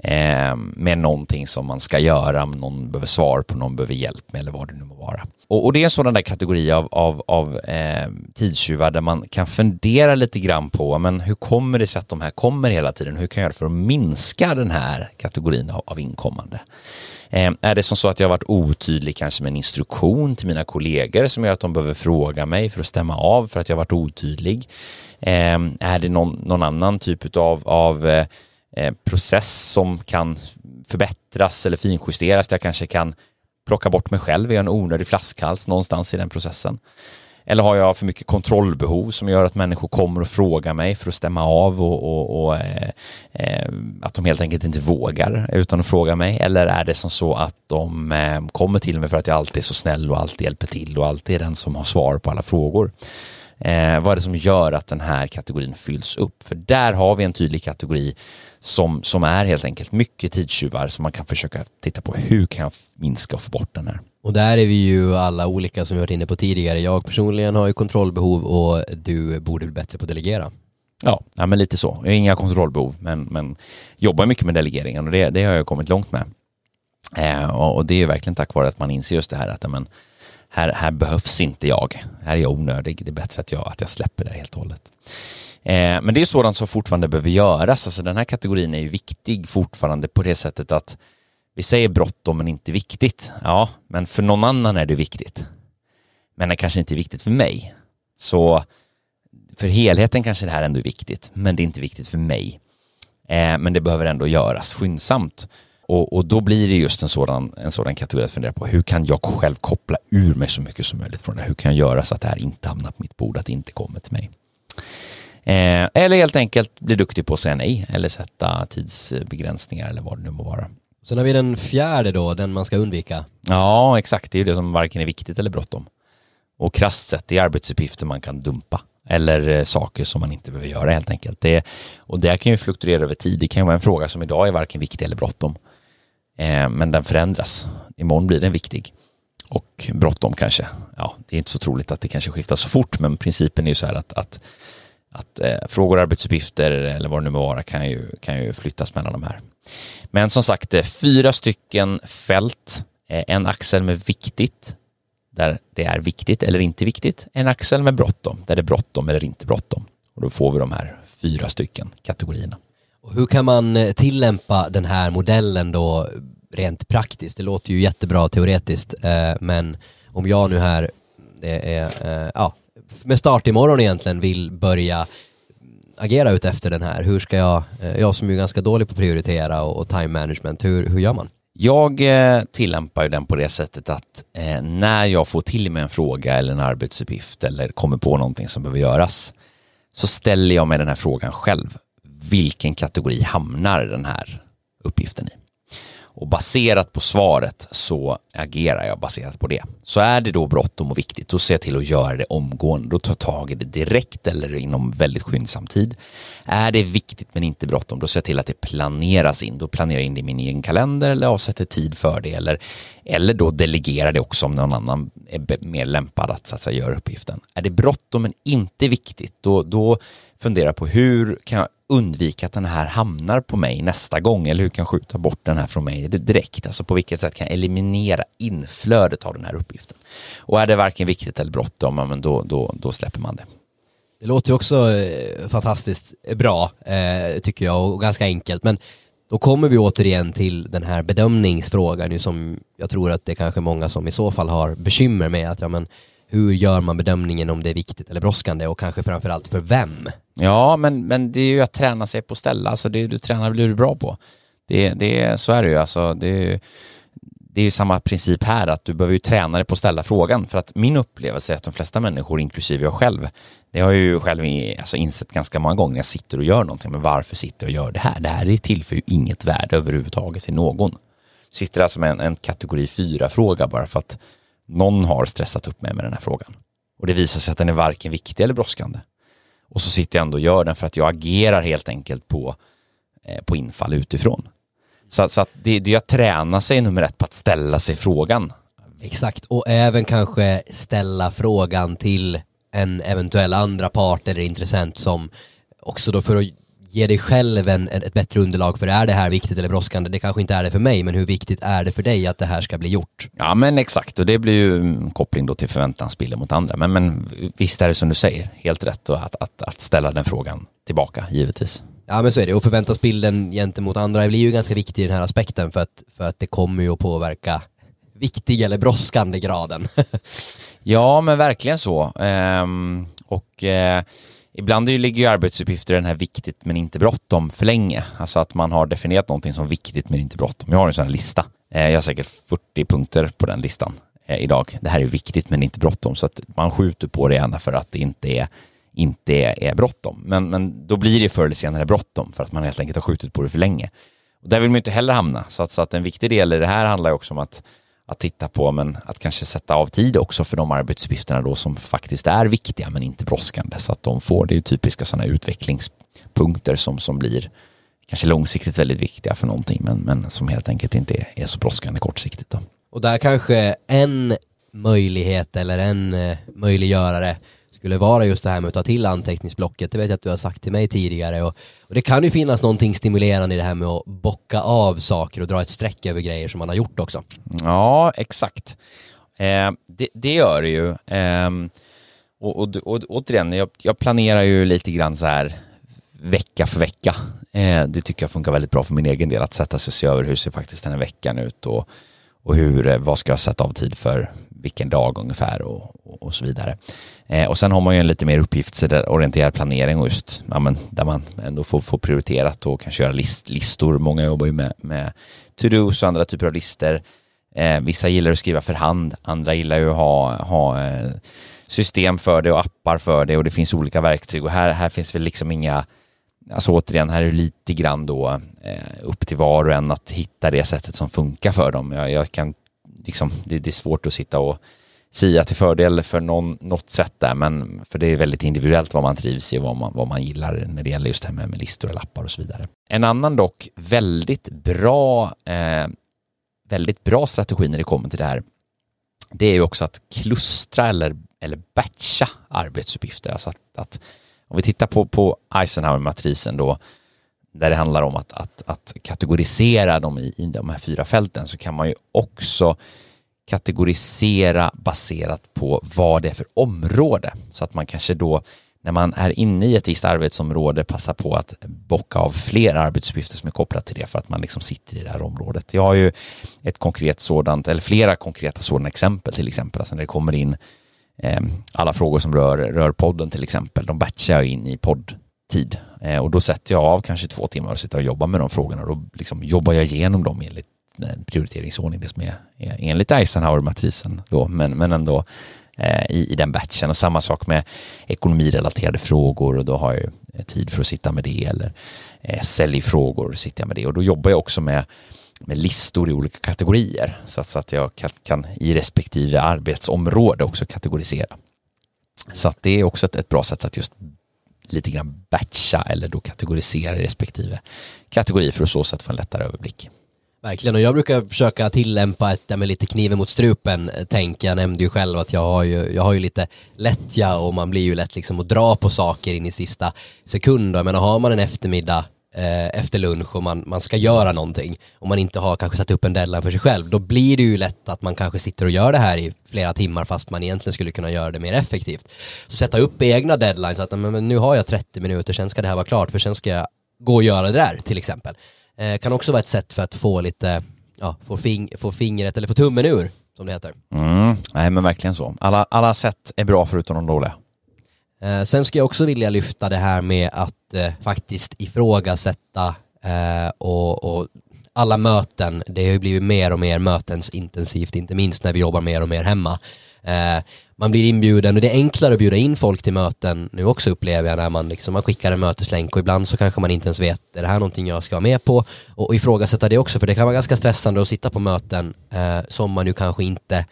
eh, med någonting som man ska göra, om någon behöver svar på, någon behöver hjälp med eller vad det nu må vara. Och, och det är en sådan där kategori av, av, av eh, tidstjuvar där man kan fundera lite grann på, men hur kommer det sig att de här kommer hela tiden? Hur kan jag göra för att minska den här kategorin av, av inkommande? Eh, är det som så att jag har varit otydlig kanske med en instruktion till mina kollegor som gör att de behöver fråga mig för att stämma av för att jag har varit otydlig? Eh, är det någon, någon annan typ utav, av eh, process som kan förbättras eller finjusteras? Jag kanske kan plocka bort mig själv, är en onödig flaskhals någonstans i den processen? Eller har jag för mycket kontrollbehov som gör att människor kommer och frågar mig för att stämma av och, och, och eh, eh, att de helt enkelt inte vågar utan att fråga mig? Eller är det som så att de eh, kommer till mig för att jag alltid är så snäll och alltid hjälper till och alltid är den som har svar på alla frågor? Eh, vad är det som gör att den här kategorin fylls upp? För där har vi en tydlig kategori som, som är helt enkelt mycket tidstjuvar som man kan försöka titta på. Hur kan jag minska och få bort den här? Och där är vi ju alla olika, som vi varit inne på tidigare. Jag personligen har ju kontrollbehov och du borde bli bättre på att delegera. Ja, ja men lite så. Jag har inga kontrollbehov men, men jobbar mycket med delegeringen och det, det har jag kommit långt med. Eh, och, och det är ju verkligen tack vare att man inser just det här att men, Här, här behövs inte jag. Här är jag onödig. Det är bättre att jag, att jag släpper det helt och hållet. Eh, men det är sådant som fortfarande behöver göras. Alltså den här kategorin är ju viktig fortfarande på det sättet att vi säger bråttom men inte viktigt. Ja, men för någon annan är det viktigt. Men det kanske inte är viktigt för mig. Så för helheten kanske det här ändå är viktigt. Men det är inte viktigt för mig. Eh, men det behöver ändå göras skyndsamt. Och, och då blir det just en sådan, en sådan kategori att fundera på. Hur kan jag själv koppla ur mig så mycket som möjligt från det? Hur kan jag göra så att det här inte hamnar på mitt bord, att det inte kommer till mig? Eh, eller helt enkelt bli duktig på att säga nej. Eller sätta tidsbegränsningar eller vad det nu må vara. Sen har vi den fjärde då, den man ska undvika. Ja, exakt. Det är ju det som varken är viktigt eller bråttom. Och krasst sett är arbetsuppgifter man kan dumpa. Eller saker som man inte behöver göra helt enkelt. Det, och det kan ju fluktuera över tid. Det kan ju vara en fråga som idag är varken viktig eller bråttom. Men den förändras. Imorgon blir den viktig. Och bråttom kanske. Ja, det är inte så troligt att det kanske skiftar så fort. Men principen är ju så här att, att, att eh, frågor och arbetsuppgifter eller vad det nu må vara kan ju, kan ju flyttas mellan de här. Men som sagt, fyra stycken fält. En axel med viktigt. Där det är viktigt eller inte viktigt. En axel med bråttom. Där det är bråttom eller inte bråttom. Och då får vi de här fyra stycken kategorierna. Hur kan man tillämpa den här modellen då rent praktiskt? Det låter ju jättebra teoretiskt, men om jag nu här det är, ja, med start imorgon egentligen vill börja agera ut efter den här. Hur ska jag, jag som är ganska dålig på att prioritera och time management, hur, hur gör man? Jag tillämpar ju den på det sättet att när jag får till mig en fråga eller en arbetsuppgift eller kommer på någonting som behöver göras, så ställer jag mig den här frågan själv. Vilken kategori hamnar den här uppgiften i? Och baserat på svaret så agerar jag baserat på det. Så är det då bråttom och viktigt, då ser jag till att göra det omgående. Då tar jag tag i det direkt eller inom väldigt skyndsam tid. Är det viktigt men inte bråttom, då ser jag till att det planeras in. Då planerar jag in det i min egen kalender eller avsätter tid för det. Eller, eller då delegerar det också om någon annan är mer lämpad att, så att säga, göra uppgiften. Är det bråttom men inte viktigt, då, då funderar på hur kan jag undvika att den här hamnar på mig nästa gång, eller hur kan jag skjuta bort den här från mig direkt, alltså på vilket sätt kan jag eliminera inflödet av den här uppgiften. Och är det varken viktigt eller bråttom, då, då, då släpper man det. Det låter ju också fantastiskt bra tycker jag, och ganska enkelt, men då kommer vi återigen till den här bedömningsfrågan som jag tror att det är kanske många som i så fall har bekymmer med, att ja men hur gör man bedömningen om det är viktigt eller brådskande, och kanske framförallt för vem? Ja, men, men det är ju att träna sig på ställa. Alltså det du tränar blir du bra på. Det, det, så är det ju. Alltså det, det är ju samma princip här, att du behöver ju träna dig på att ställa frågan. För att min upplevelse är att de flesta människor, inklusive jag själv, det har jag ju själv alltså insett ganska många gånger när jag sitter och gör någonting. Men varför sitter jag och gör det här? Det här är till för ju inget värde överhuvudtaget till någon. Sitter alltså med en, en kategori fyra-fråga bara för att någon har stressat upp mig med den här frågan. Och det visar sig att den är varken viktig eller brådskande. Och så sitter jag ändå och gör den för att jag agerar helt enkelt på, eh, på infall utifrån. Så, så att det, det jag tränar sig nummer ett på att ställa sig frågan. Exakt. Och även kanske ställa frågan till en eventuell andra part eller intressent som också då, för att ge dig själv en, ett bättre underlag för är det här viktigt eller brådskande? Det kanske inte är det för mig, men hur viktigt är det för dig att det här ska bli gjort? Ja, men exakt. Och det blir ju koppling då till förväntansbilden mot andra. Men, men visst är det som du säger, helt rätt att, att, att ställa den frågan tillbaka, givetvis. Ja, men så är det. Och förväntansbilden gentemot andra blir ju ganska viktig i den här aspekten för att, för att det kommer ju att påverka viktig eller brådskande graden. Ja, men verkligen så. Ehm, och... Eh... Ibland ligger ju arbetsuppgifter i den här viktigt men inte bråttom för länge. Alltså att man har definierat någonting som viktigt men inte bråttom. Jag har en sån här lista. Jag har säkert fyrtio punkter på den listan idag. Det här är viktigt men inte bråttom. Så att man skjuter på det gärna för att det inte är, inte är bråttom. Men, men då blir det förr eller senare bråttom för att man helt enkelt har skjutit på det för länge. Och där vill man ju inte heller hamna. Så att, så att en viktig del i det här handlar ju också om att att titta på, men att kanske sätta av tid också för de arbetsuppgifterna då som faktiskt är viktiga men inte brådskande, så att de får, det är ju typiska sådana utvecklingspunkter som, som blir kanske långsiktigt väldigt viktiga för någonting men, men som helt enkelt inte är, är så brådskande kortsiktigt då. Och där kanske en möjlighet eller en möjliggörare skulle vara just det här med att ta till anteckningsblocket. Det vet jag att du har sagt till mig tidigare. Och, och det kan ju finnas någonting stimulerande i det här med att bocka av saker och dra ett streck över grejer som man har gjort också. Ja, exakt. Eh, det, det gör det ju. Eh, och, och, och återigen, jag, jag planerar ju lite grann så här vecka för vecka. Eh, det tycker jag funkar väldigt bra för min egen del, att sätta sig och se över hur ser faktiskt den här veckan ut och, och hur, vad ska jag sätta av tid för vilken dag ungefär och, och, och så vidare. Eh, och sen har man ju en lite mer uppgiftsorienterad planering och just ja, men, där man ändå får, får prioriterat och kanske göra list, listor. Många jobbar ju med, med to-dos och andra typer av listor. Eh, vissa gillar att skriva för hand, andra gillar ju att ha, ha eh, system för det och appar för det, och det finns olika verktyg och här, här finns väl liksom inga, alltså återigen, här är det lite grann då eh, upp till var och en att hitta det sättet som funkar för dem. Jag, jag kan liksom, det, det är svårt att sitta och sia till fördel för någon, något sätt där, men för det är väldigt individuellt vad man trivs i och vad man, vad man gillar när det gäller just det här med, med listor och lappar och så vidare. En annan dock väldigt bra eh, väldigt bra strategi när det kommer till det här, det är ju också att klustra eller, eller batcha arbetsuppgifter. Alltså att, att om vi tittar på, på Eisenhower-matrisen då, där det handlar om att, att, att kategorisera dem i, i de här fyra fälten, så kan man ju också kategorisera baserat på vad det är för område. Så att man kanske då, när man är inne i ett visst arbetsområde, passar på att bocka av fler arbetsuppgifter som är kopplat till det, för att man liksom sitter i det här området. Jag har ju ett konkret sådant, eller flera konkreta sådana exempel, till exempel alltså när det kommer in eh, alla frågor som rör, rör podden till exempel, de batchar jag in i podd tid. Eh, och då sätter jag av kanske två timmar och sitter och jobbar med de frågorna, och då liksom jobbar jag igenom dem enligt en prioriteringsordning, det som är, är enligt Eisenhower-matrisen då, men, men ändå eh, i, i den batchen. Och samma sak med ekonomirelaterade frågor, och då har jag ju tid för att sitta med det, eller eh, säljfrågor sitter jag med det, och då jobbar jag också med, med listor i olika kategorier, så att, så att jag kan, kan i respektive arbetsområde också kategorisera. Så att det är också ett, ett bra sätt att just lite grann batcha eller då kategorisera i respektive kategorier, för att så sätt få en lättare överblick. Verkligen, och jag brukar försöka tillämpa ett där med lite kniven mot strupen tänk. Jag nämnde ju själv att jag har ju, jag har ju lite lättja, och man blir ju lätt liksom att dra på saker in i sista sekunder. Men har man en eftermiddag eh, efter lunch och man, man ska göra någonting, och man inte har kanske satt upp en deadline för sig själv, då blir det ju lätt att man kanske sitter och gör det här i flera timmar fast man egentligen skulle kunna göra det mer effektivt. Så sätta upp egna deadlines, så att men, nu har jag trettio minuter, sen ska det här vara klart, för sen ska jag gå och göra det där till exempel. Kan också vara ett sätt för att få lite, ja, få, fing, få fingret eller få tummen ur, som det heter. Mm, nej, men verkligen så. Alla, alla sätt är bra förutom de dåliga. Eh, sen ska jag också vilja lyfta det här med att eh, faktiskt ifrågasätta eh, och, och alla möten. Det har ju blivit mer och mer mötens intensivt, inte minst när vi jobbar mer och mer hemma. Eh, man blir inbjuden, och det är enklare att bjuda in folk till möten nu också, upplever jag, när man, liksom, man skickar en möteslänk, och ibland så kanske man inte ens vet, är det här någonting jag ska vara med på, och, och ifrågasätta det också, för det kan vara ganska stressande att sitta på möten eh, som man ju kanske inte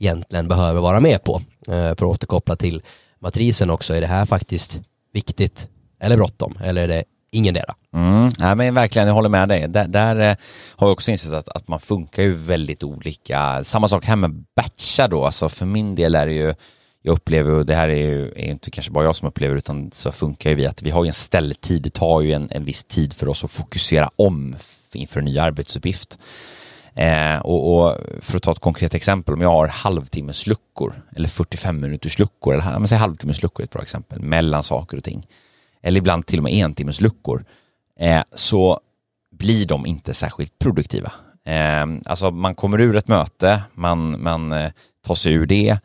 egentligen behöver vara med på. eh, för att återkoppla till matrisen också, är det här faktiskt viktigt eller bråttom, eller är det ingen del? Mm. Ja, men verkligen, jag håller med dig. Där, där eh, har jag också insett att, att man funkar ju väldigt olika. Samma sak här med batcha då. Alltså för min del är det ju, jag upplever, och det här är ju är inte kanske bara jag som upplever, utan så funkar ju vi att vi har ju en ställtid. Det tar ju en, en viss tid för oss att fokusera om inför en ny arbetsuppgift. Eh, och, och för att ta ett konkret exempel, om jag har halvtimmes luckor eller fyrtiofem minuters luckor, eller man säger halvtimmes luckor är ett bra exempel, mellan saker och ting, eller ibland till och med en timmes luckor, eh, så blir de inte särskilt produktiva. Eh, alltså man kommer ur ett möte, man, man eh, tar sig ur det,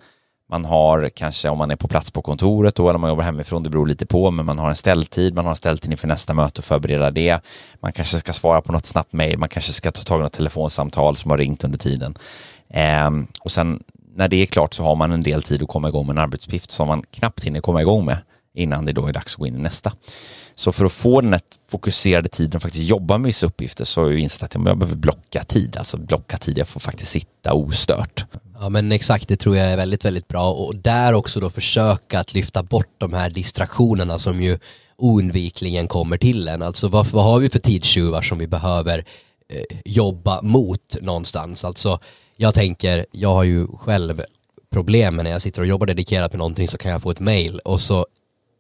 man har kanske, om man är på plats på kontoret då, eller man jobbar hemifrån, det beror lite på, men man har en ställtid, man har en ställtid inför nästa möte och förbereda det. Man kanske ska svara på något snabbt mejl, man kanske ska ta tag i något telefonsamtal som har ringt under tiden. Eh, och sen när det är klart så har man en del tid att komma igång med en arbetsuppgift som man knappt hinner komma igång med innan det då är dags att gå in i nästa. Så för att få den här fokuserade tiden och faktiskt jobba med vissa uppgifter, så är jag insett att jag behöver blocka tid. Alltså blocka tid, jag får faktiskt sitta ostört. Ja, men exakt, det tror jag är väldigt, väldigt bra. Och där också då försöka att lyfta bort de här distraktionerna som ju oundvikligen kommer till en. Alltså vad, vad har vi för tidstjuvar som vi behöver eh, jobba mot någonstans? Alltså jag tänker, jag har ju själv problem när jag sitter och jobbar dedikerat med någonting, så kan jag få ett mejl och så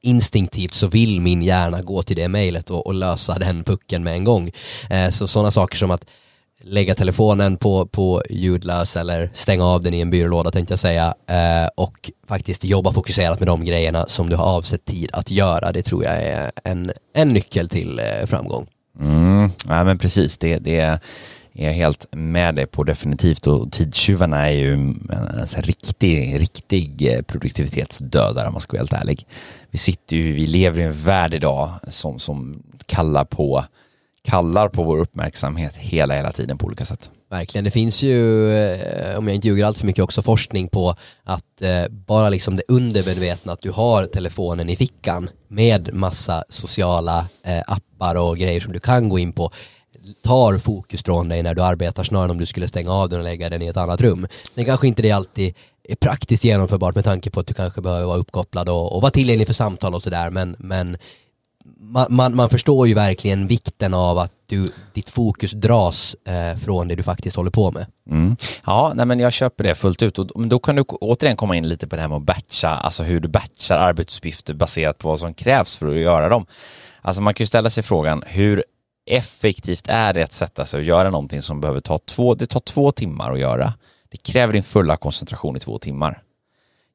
instinktivt så vill min hjärna gå till det mejlet och, och lösa den pucken med en gång. Eh, så sådana saker som att lägga telefonen på, på ljudlös eller stänga av den i en byrålåda, tänkte jag säga, eh, och faktiskt jobba fokuserat med de grejerna som du har avsett tid att göra. Det tror jag är en, en nyckel till eh, framgång. Mm. Ja, men precis, det, det är jag helt med dig på definitivt, och tidstjuvarna är ju en sån här riktig, riktig produktivitetsdödare om man ska vara helt ärlig. Vi sitter ju, vi lever i en värld idag som, som kallar på kallar på vår uppmärksamhet hela, hela tiden på olika sätt. Verkligen, det finns ju, om jag inte ljuger allt för mycket, också forskning på att bara liksom det undermedvetna att du har telefonen i fickan med massa sociala appar och grejer som du kan gå in på tar fokus från dig när du arbetar, snarare om du skulle stänga av den och lägga den i ett annat rum. Sen kanske inte det alltid är praktiskt genomförbart med tanke på att du kanske behöver vara uppkopplad och, och vara tillgänglig för samtal och sådär, men, men man, man, man förstår ju verkligen vikten av att du, ditt fokus dras eh, från det du faktiskt håller på med. Mm. Ja, nej, men jag köper det fullt ut, och då kan du återigen komma in lite på det här med att batcha, alltså hur du batchar arbetsuppgifter baserat på vad som krävs för att göra dem. Alltså man kan ju ställa sig frågan, hur effektivt är det att sätta sig och göra någonting som behöver ta två, det tar två timmar att göra. Det kräver din fulla koncentration i två timmar.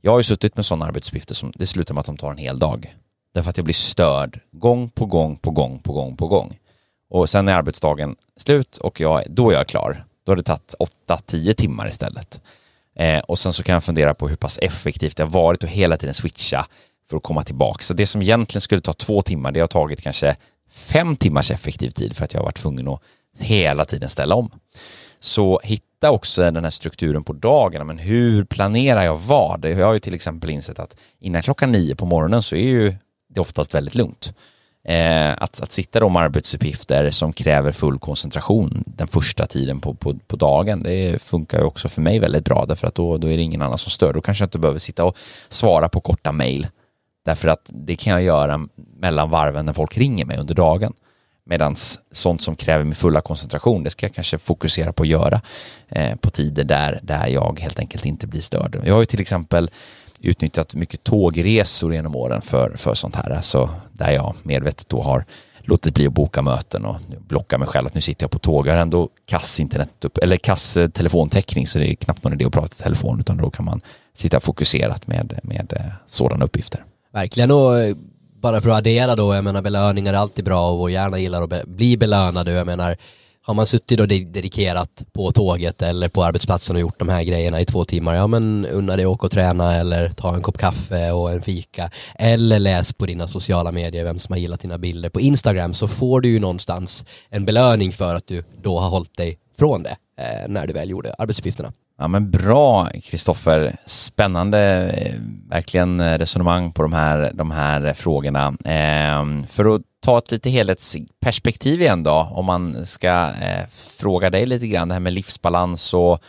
Jag har ju suttit med sådana arbetsuppgifter som det slutar med att de tar en hel dag. Därför att jag blir störd gång på gång på gång på gång på gång. Och sen är arbetsdagen slut och jag, då är jag klar. Då har det tagit åtta, tio timmar istället. Eh, och sen så kan jag fundera på hur pass effektivt det har varit och hela tiden switcha för att komma tillbaka. Så det som egentligen skulle ta två timmar, det har tagit kanske fem timmars effektiv tid för att jag har varit tvungen att hela tiden ställa om. Så hitta också den här strukturen på dagarna. Men hur planerar jag vad? Jag har ju till exempel insett att innan klockan nio på morgonen så är ju det oftast väldigt lugnt. Eh, att, att sitta om arbetsuppgifter som kräver full koncentration den första tiden på, på, på dagen, det funkar ju också för mig väldigt bra. Därför att då, då är det ingen annan som stör. Då kanske jag inte behöver sitta och svara på korta mejl. Därför att det kan jag göra mellan varven när folk ringer mig under dagen. Medan sånt som kräver min fulla koncentration, det ska jag kanske fokusera på att göra eh, på tider där, där jag helt enkelt inte blir störd. Jag har ju till exempel utnyttjat mycket tågresor genom åren för, för sånt här. Alltså där jag medvetet då har låtit bli att boka möten och blocka mig själv att nu sitter jag på tåg. Jag har ändå kass internet upp, eller kass telefontäckning, så det är knappt någon idé att prata i telefon, utan då kan man sitta fokuserat med, med sådana uppgifter. Verkligen, och bara för att addera då, jag menar belöningar är alltid bra och vår hjärna gillar att be- bli belönade. Jag menar, har man suttit och dedikerat på tåget eller på arbetsplatsen och gjort de här grejerna i två timmar, ja men unna dig åka och träna eller ta en kopp kaffe och en fika. Eller läs på dina sociala medier vem som har gillat dina bilder på Instagram, så får du ju någonstans en belöning för att du då har hållit dig från det eh, när du väl gjorde arbetsuppgifterna. Ja, men bra, Kristoffer. Spännande verkligen resonemang på de här, de här frågorna. Eh, för att ta ett lite helhetsperspektiv igen då, om man ska eh, fråga dig lite grann, det här med livsbalans och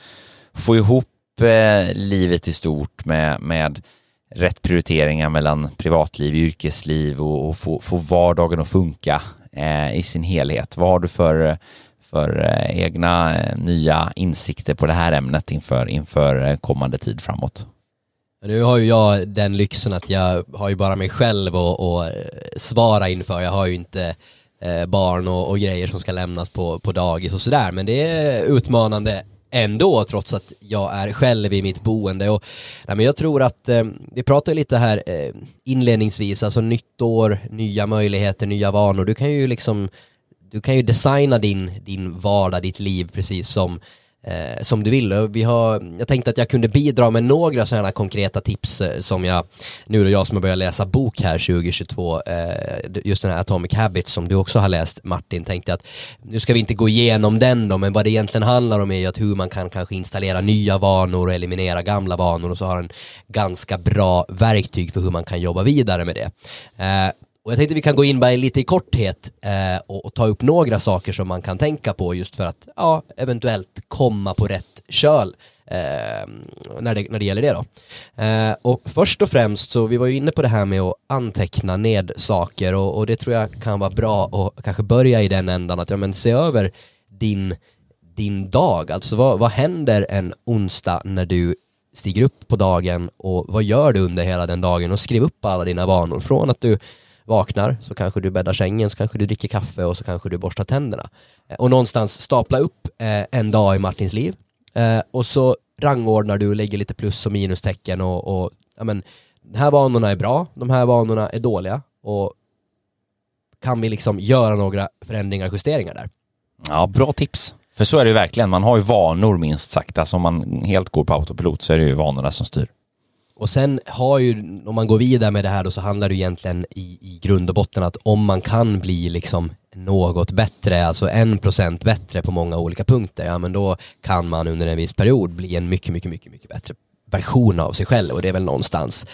få ihop eh, livet i stort med, med rätt prioriteringar mellan privatliv, yrkesliv och, och få, få vardagen att funka eh, i sin helhet. Vad har du för för egna nya insikter på det här ämnet inför, inför kommande tid framåt? Nu har ju jag den lyxen att jag har ju bara mig själv att, att svara inför. Jag har ju inte barn och, och grejer som ska lämnas på, på dagis och sådär. Men det är utmanande ändå, trots att jag är själv i mitt boende. Och, nej, men jag tror att eh, vi pratar lite här eh, inledningsvis, alltså nytt år, nya möjligheter, nya vanor. Du kan ju liksom du kan ju designa din, din vardag, ditt liv precis som eh, som du vill. Och vi har, jag tänkte att jag kunde bidra med några sådana konkreta tips eh, som jag, nu då jag som har börjat läsa bok här tjugo tjugotvå, eh, just den här Atomic Habits som du också har läst, Martin, tänkte att nu ska vi inte gå igenom den då, men vad det egentligen handlar om är ju att hur man kan kanske installera nya vanor och eliminera gamla vanor, och så har en ganska bra verktyg för hur man kan jobba vidare med det. Eh, Och jag tänkte vi kan gå in bara lite i korthet eh, och, och ta upp några saker som man kan tänka på just för att ja, eventuellt komma på rätt köl eh, när, det, när det gäller det då. Eh, och först och främst så vi var ju inne på det här med att anteckna ned saker, och, och det tror jag kan vara bra att kanske börja i den ändan att ja, men se över din, din dag. Alltså vad, vad händer en onsdag när du stiger upp på dagen, och vad gör du under hela den dagen, och skriv upp alla dina vanor från att du vaknar, så kanske du bäddar sängen, så kanske du dricker kaffe och så kanske du borstar tänderna. Och någonstans stapla upp eh, en dag i Martins liv eh, och så rangordnar du, lägger lite plus och minustecken och, och ja, men, de här vanorna är bra, de här vanorna är dåliga, och kan vi liksom göra några förändringar, justeringar där? Ja, bra tips. För så är det ju verkligen, man har ju vanor minst sagt, alltså om man helt går på autopilot så är det ju vanorna som styr. Och sen har ju, om man går vidare med det här då, så handlar det egentligen i, i grund och botten att om man kan bli liksom något bättre, alltså en procent bättre på många olika punkter, ja men då kan man under en viss period bli en mycket, mycket, mycket, mycket bättre version av sig själv, och det är väl någonstans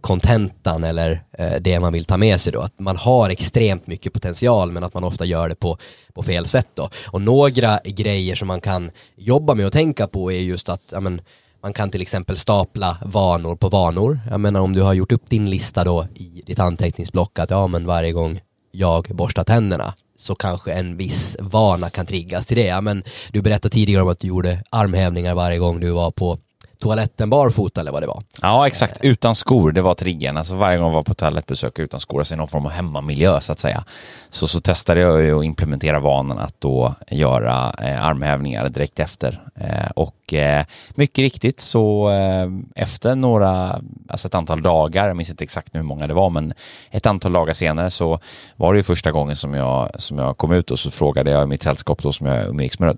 kontentan eh, eller eh, det man vill ta med sig då, att man har extremt mycket potential men att man ofta gör det på, på fel sätt då. Och några grejer som man kan jobba med och tänka på är just att, ja men, man kan till exempel stapla vanor på vanor. Jag menar, om du har gjort upp din lista då i ditt anteckningsblock att ja, men varje gång jag borstar tänderna så kanske en viss vana kan triggas till det. Ja, men du berättade tidigare om att du gjorde armhävningar varje gång du var på toaletten barfota eller vad det var. Ja, exakt. Utan skor, det var triggen. Alltså varje gång jag var på toalettbesök utan skor, alltså i någon form av hemmamiljö så att säga. Så, så testade jag ju att implementera vanan att då göra eh, armhävningar direkt efter. Eh, och eh, mycket riktigt så eh, efter några, alltså ett antal dagar, jag minns inte exakt hur många det var, men ett antal dagar senare så var det ju första gången som jag, som jag kom ut, och så frågade jag i mitt sällskap då som jag umgicks med,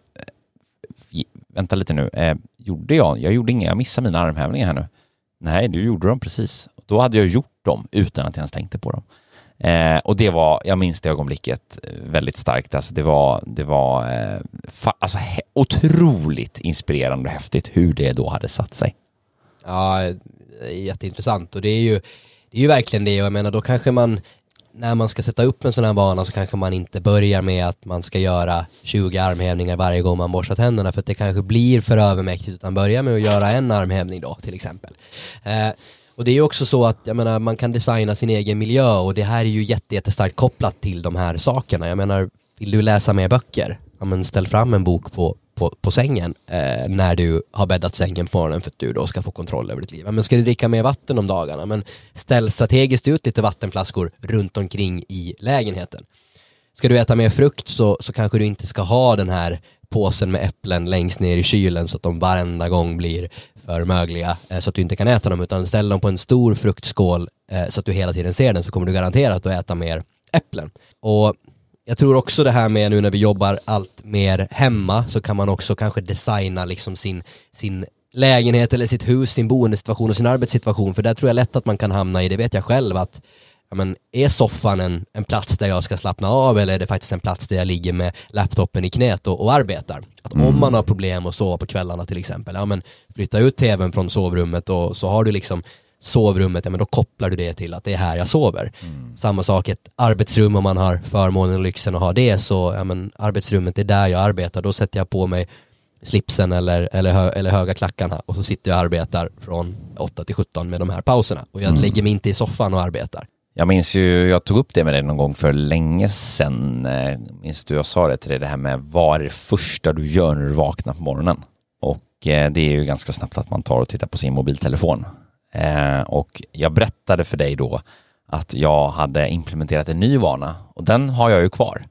vänta lite nu, eh, gjorde jag, jag gjorde inga, jag missade mina armhävningar här nu. Nej, du gjorde dem precis. Då hade jag gjort dem utan att jag ens tänkte på dem. Eh, och det var, jag minns det ögonblicket väldigt starkt. Alltså det var, det var eh, fa- alltså he- otroligt inspirerande och häftigt hur det då hade satt sig. Ja, jätteintressant. Och det är ju, det är ju verkligen det. Jag menar, då kanske man, när man ska sätta upp en sån här vana så kanske man inte börjar med att man ska göra tjugo armhävningar varje gång man borstar tänderna, för att det kanske blir för övermäktigt, utan börja med att göra en armhävning då till exempel. Eh, och det är ju också så att jag menar, man kan designa sin egen miljö, och det här är ju jätte, jättestarkt kopplat till de här sakerna. Jag menar, vill du läsa mer böcker? Ja, men ställ fram en bok på, på, på sängen eh, när du har bäddat sängen på morgonen, för att du då ska få kontroll över ditt liv. Ja, men ska du dricka mer vatten om dagarna? Men ställ strategiskt ut lite vattenflaskor runt omkring i lägenheten. Ska du äta mer frukt så, så kanske du inte ska ha den här påsen med äpplen längst ner i kylen så att de varenda gång blir för mögliga eh, så att du inte kan äta dem, utan ställ dem på en stor fruktskål eh, så att du hela tiden ser den, så kommer du garanterat att äta mer äpplen. Och jag tror också det här med nu när vi jobbar allt mer hemma, så kan man också kanske designa liksom sin, sin lägenhet eller sitt hus, sin boendesituation och sin arbetssituation. För där tror jag lätt att man kan hamna i, det vet jag själv, att ja, men, är soffan en, en plats där jag ska slappna av, eller är det faktiskt en plats där jag ligger med laptopen i knät och, och arbetar? Att mm. Om man har problem att sova på kvällarna till exempel, ja, men, flytta ut tvn från sovrummet, och så har du liksom sovrummet, ja, men då kopplar du det till att det är här jag sover. Mm. Samma sak ett arbetsrum, om man har förmånen och lyxen att ha det, så ja, men arbetsrummet är där jag arbetar, då sätter jag på mig slipsen eller, eller, hö- eller höga klackarna, och så sitter jag och arbetar från åtta till sjutton med de här pauserna, och jag mm. lägger mig inte i soffan och arbetar. Jag minns ju, jag tog upp det med dig någon gång för länge sedan, minns du jag sa det till dig, det här med vad är det första du gör när du vaknar på morgonen, och eh, det är ju ganska snabbt att man tar och tittar på sin mobiltelefon. Eh, och jag berättade för dig då att jag hade implementerat en ny vana. Och den har jag ju kvar.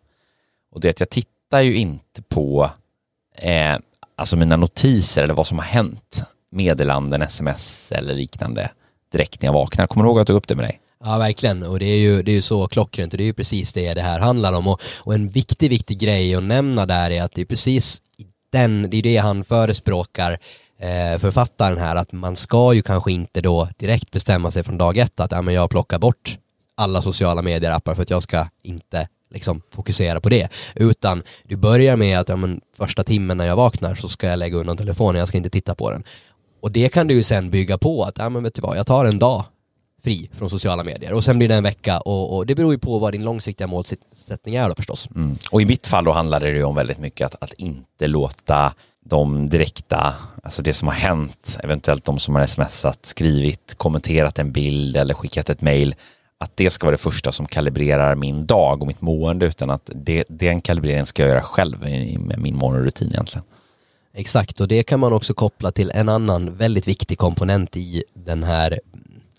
Och det är att jag tittar ju inte på eh, alltså mina notiser eller vad som har hänt. Meddelanden, sms eller liknande direkt när jag vaknar. Kommer du ihåg att jag tog upp det med dig? Ja, verkligen. Och det är ju, det är ju så klockrent. Och det är ju precis det det här handlar om. Och, och en viktig, viktig grej att nämna där är att det är precis den, det är det han förespråkar, eh, författaren här, att man ska ju kanske inte då direkt bestämma sig från dag ett att ja, men jag plockar bort alla sociala medierappar för att jag ska inte liksom fokusera på det, utan du börjar med att ja, men första timmen när jag vaknar så ska jag lägga undan telefonen, jag ska inte titta på den. Och det kan du ju sen bygga på att ja, men vet du vad, jag tar en dag fri från sociala medier och sen blir det en vecka och, och det beror ju på vad din långsiktiga målsättning är då förstås. Mm. Och i mitt fall då handlade det ju om väldigt mycket att, att inte låta de direkta, alltså det som har hänt, eventuellt de som har smsat, skrivit, kommenterat en bild eller skickat ett mejl, att det ska vara det första som kalibrerar min dag och mitt mående, utan att det, den kalibreringen ska jag göra själv med min morgonrutin egentligen. Exakt, och det kan man också koppla till en annan väldigt viktig komponent i den här,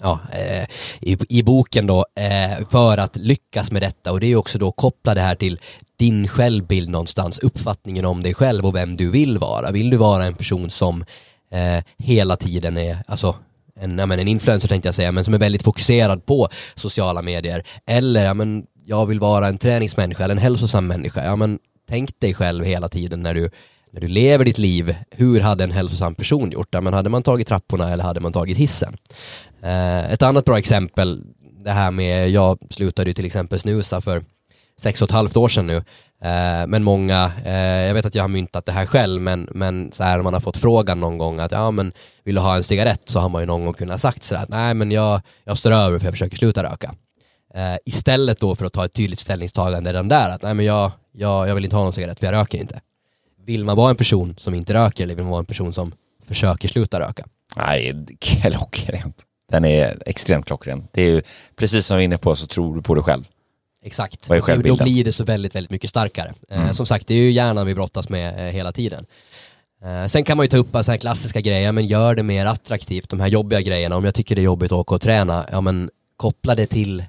ja, eh, i, i boken då, eh, för att lyckas med detta, och det är ju också då koppla det här till din självbild någonstans, uppfattningen om dig själv och vem du vill vara. Vill du vara en person som eh, hela tiden är, alltså en, ja, men en influencer tänkte jag säga, men som är väldigt fokuserad på sociala medier, eller ja, men jag vill vara en träningsmänniska eller en hälsosam människa. Ja, men tänk dig själv hela tiden när du När du lever ditt liv, hur hade en hälsosam person gjort? Ja, men hade man tagit trapporna eller hade man tagit hissen? Eh, ett annat bra exempel, det här med, jag slutade ju till exempel snusa för sex och ett halvt år sedan nu. Eh, men många, eh, jag vet att jag har myntat det här själv, men, men så här, man har fått frågan någon gång att ja, men vill du ha en cigarett? Så har man ju någon gång kunnat sagt så att nej, men jag, jag står över för jag försöker sluta röka. Eh, istället då för att ta ett tydligt ställningstagande den där att nej, men jag, jag, jag vill inte ha någon cigarett för jag röker inte. Vill man vara en person som inte röker eller vill man vara en person som försöker sluta röka? Nej, klockrent. Den är extremt klockrent. Det är ju precis som vi är inne på, så tror du på dig själv. Exakt. Vad är självbilden? Då blir det så väldigt, väldigt mycket starkare. Mm. Eh, som sagt, det är ju hjärnan vi brottas med eh, hela tiden. Eh, sen kan man ju ta upp så här klassiska grejer, men gör det mer attraktivt, de här jobbiga grejerna. Om jag tycker det är jobbigt att åka och träna, ja men koppla det till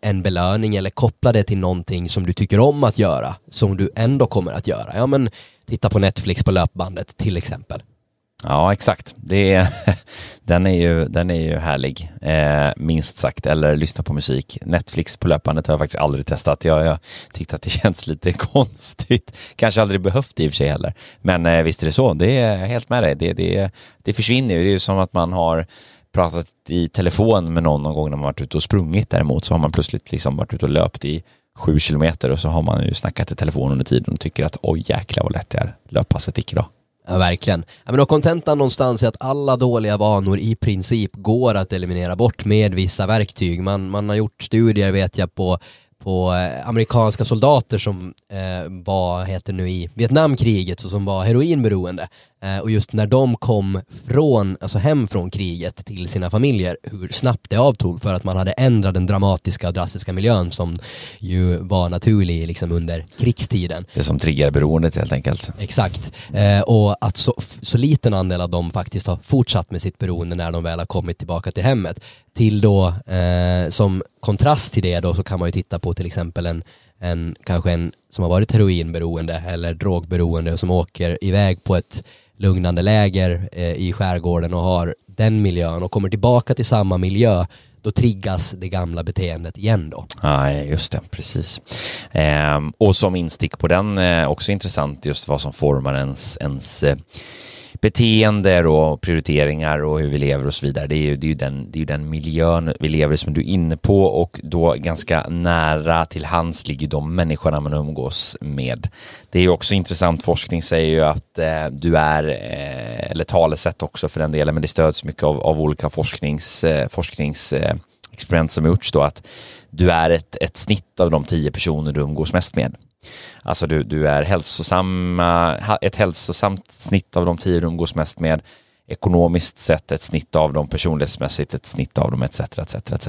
en belöning eller koppla det till någonting som du tycker om att göra, som du ändå kommer att göra. Ja, men titta på Netflix på löpbandet till exempel. Ja, exakt. Det är, den, är ju, den är ju härlig, eh, minst sagt. Eller lyssna på musik. Netflix på löpbandet har jag faktiskt aldrig testat. Jag, jag tyckte att det känns lite konstigt. Kanske aldrig behövt i och för sig heller. Men eh, visst är det så. Det är helt med dig. Det, det, det försvinner ju. Det är ju som att man har pratat i telefon med någon någon gång när man varit ute och sprungit, däremot så har man plötsligt liksom varit ute och löpt i sju kilometer och så har man ju snackat i telefon under tiden och tycker att oj jäkla vad lätt det är, löppasset gick idag. Ja, verkligen. Ja, men då kontentan någonstans är att alla dåliga vanor i princip går att eliminera bort med vissa verktyg. Man, man har gjort studier vet jag på på amerikanska soldater som eh, var heter nu i Vietnamkriget och som var heroinberoende. Eh, och just när de kom från, alltså hem från kriget till sina familjer, hur snabbt det avtog för att man hade ändrat den dramatiska och drastiska miljön som ju var naturlig liksom under krigstiden. Det som triggar beroendet helt enkelt. Exakt. Eh, och att så, så liten andel av dem faktiskt har fortsatt med sitt beroende när de väl har kommit tillbaka till hemmet. Till då, eh, som kontrast till det då, så kan man ju titta på till exempel en, en kanske en som har varit heroinberoende eller drogberoende och som åker iväg på ett lugnande läger eh, i skärgården och har den miljön och kommer tillbaka till samma miljö, då triggas det gamla beteendet igen då. Ja, just det, precis. Ehm, och som instick på den, eh, också intressant just vad som formar ens, ens eh, beteende och prioriteringar och hur vi lever och så vidare. Det är ju, det är ju den, det är ju den miljön vi lever som du är inne på, och då ganska nära till hands ligger de människorna man umgås med. Det är ju också intressant, forskning säger ju att eh, du är, eh, eller talesätt också för den delen, men det stöds mycket av, av olika forsknings, eh, forsknings eh, experiment som gjorts då, att du är ett, ett snitt av de tio personer du umgås mest med. Alltså du, du är hälsosam, ett hälsosamt snitt av de tio du umgås mest med, ekonomiskt sett ett snitt av dem, personlighetsmässigt ett snitt av dem, etc, etc, etc.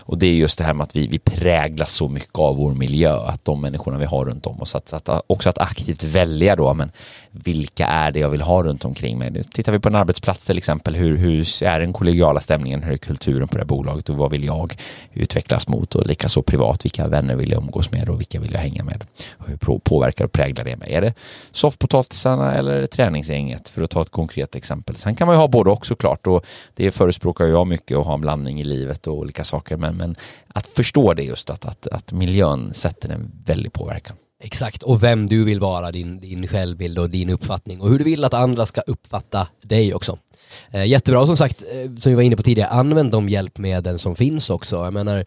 Och det är just det här med att vi, vi präglas så mycket av vår miljö, att de människorna vi har runt om oss, att, att, också att aktivt välja då, men vilka är det jag vill ha runt omkring mig? Nu tittar vi på en arbetsplats till exempel, hur, hur är den kollegiala stämningen, hur är kulturen på det här bolaget och vad vill jag utvecklas mot, och lika så privat, vilka vänner vill jag umgås med och vilka vill jag hänga med och hur påverkar och präglar det mig? Är det soffpotatisarna eller träningsgänget, för att ta ett konkret exempel? Sen kan man ju ha både också, klart, och det förespråkar jag mycket, att ha en blandning i livet och olika saker, men, men att förstå det just att, att, att miljön sätter en väldig påverkan. Exakt, och vem du vill vara, din, din självbild och din uppfattning och hur du vill att andra ska uppfatta dig också. Eh, jättebra, som sagt, eh, som vi var inne på tidigare, använd de hjälpmedel som finns också. Jag menar,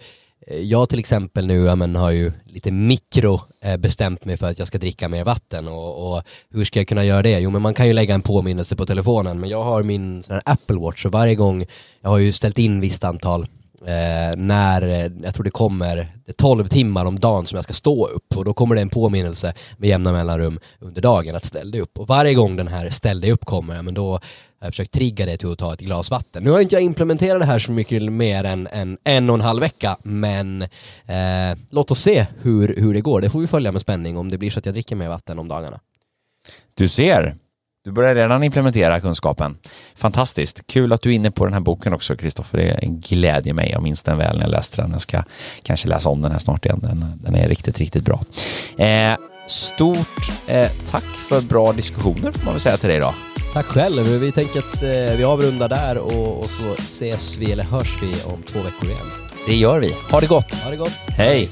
eh, jag till exempel nu jag menar, har ju lite mikro eh, bestämt mig för att jag ska dricka mer vatten, och, och hur ska jag kunna göra det? Jo, men man kan ju lägga en påminnelse på telefonen, men jag har min sån här Apple Watch, och varje gång, jag har ju ställt in visst antal Eh, när, jag tror det kommer tolv timmar om dagen som jag ska stå upp, och då kommer det en påminnelse med jämna mellanrum under dagen att ställ dig upp, och varje gång den här ställ dig upp kommer, men då har jag försökt trigga det till att ta ett glas vatten. Nu har inte jag implementerat det här så mycket mer än en, en och en halv vecka, men eh, låt oss se hur, hur det går. Det får vi följa med spänning, om det blir så att jag dricker mer vatten om dagarna. Du ser, du börjar redan implementera kunskapen. Fantastiskt. Kul att du är inne på den här boken också, Kristoffer. Det glädjer mig. Jag minns den väl när jag läste den. Jag ska kanske läsa om den här snart igen. Den, den är riktigt, riktigt bra. Eh, stort eh, tack för bra diskussioner, får man väl säga till dig idag. Tack själv. Vi tänker att eh, vi avrundar där, och, och så ses vi eller hörs vi om två veckor igen. Det gör vi. Ha det gott. Ha det gott. Hej.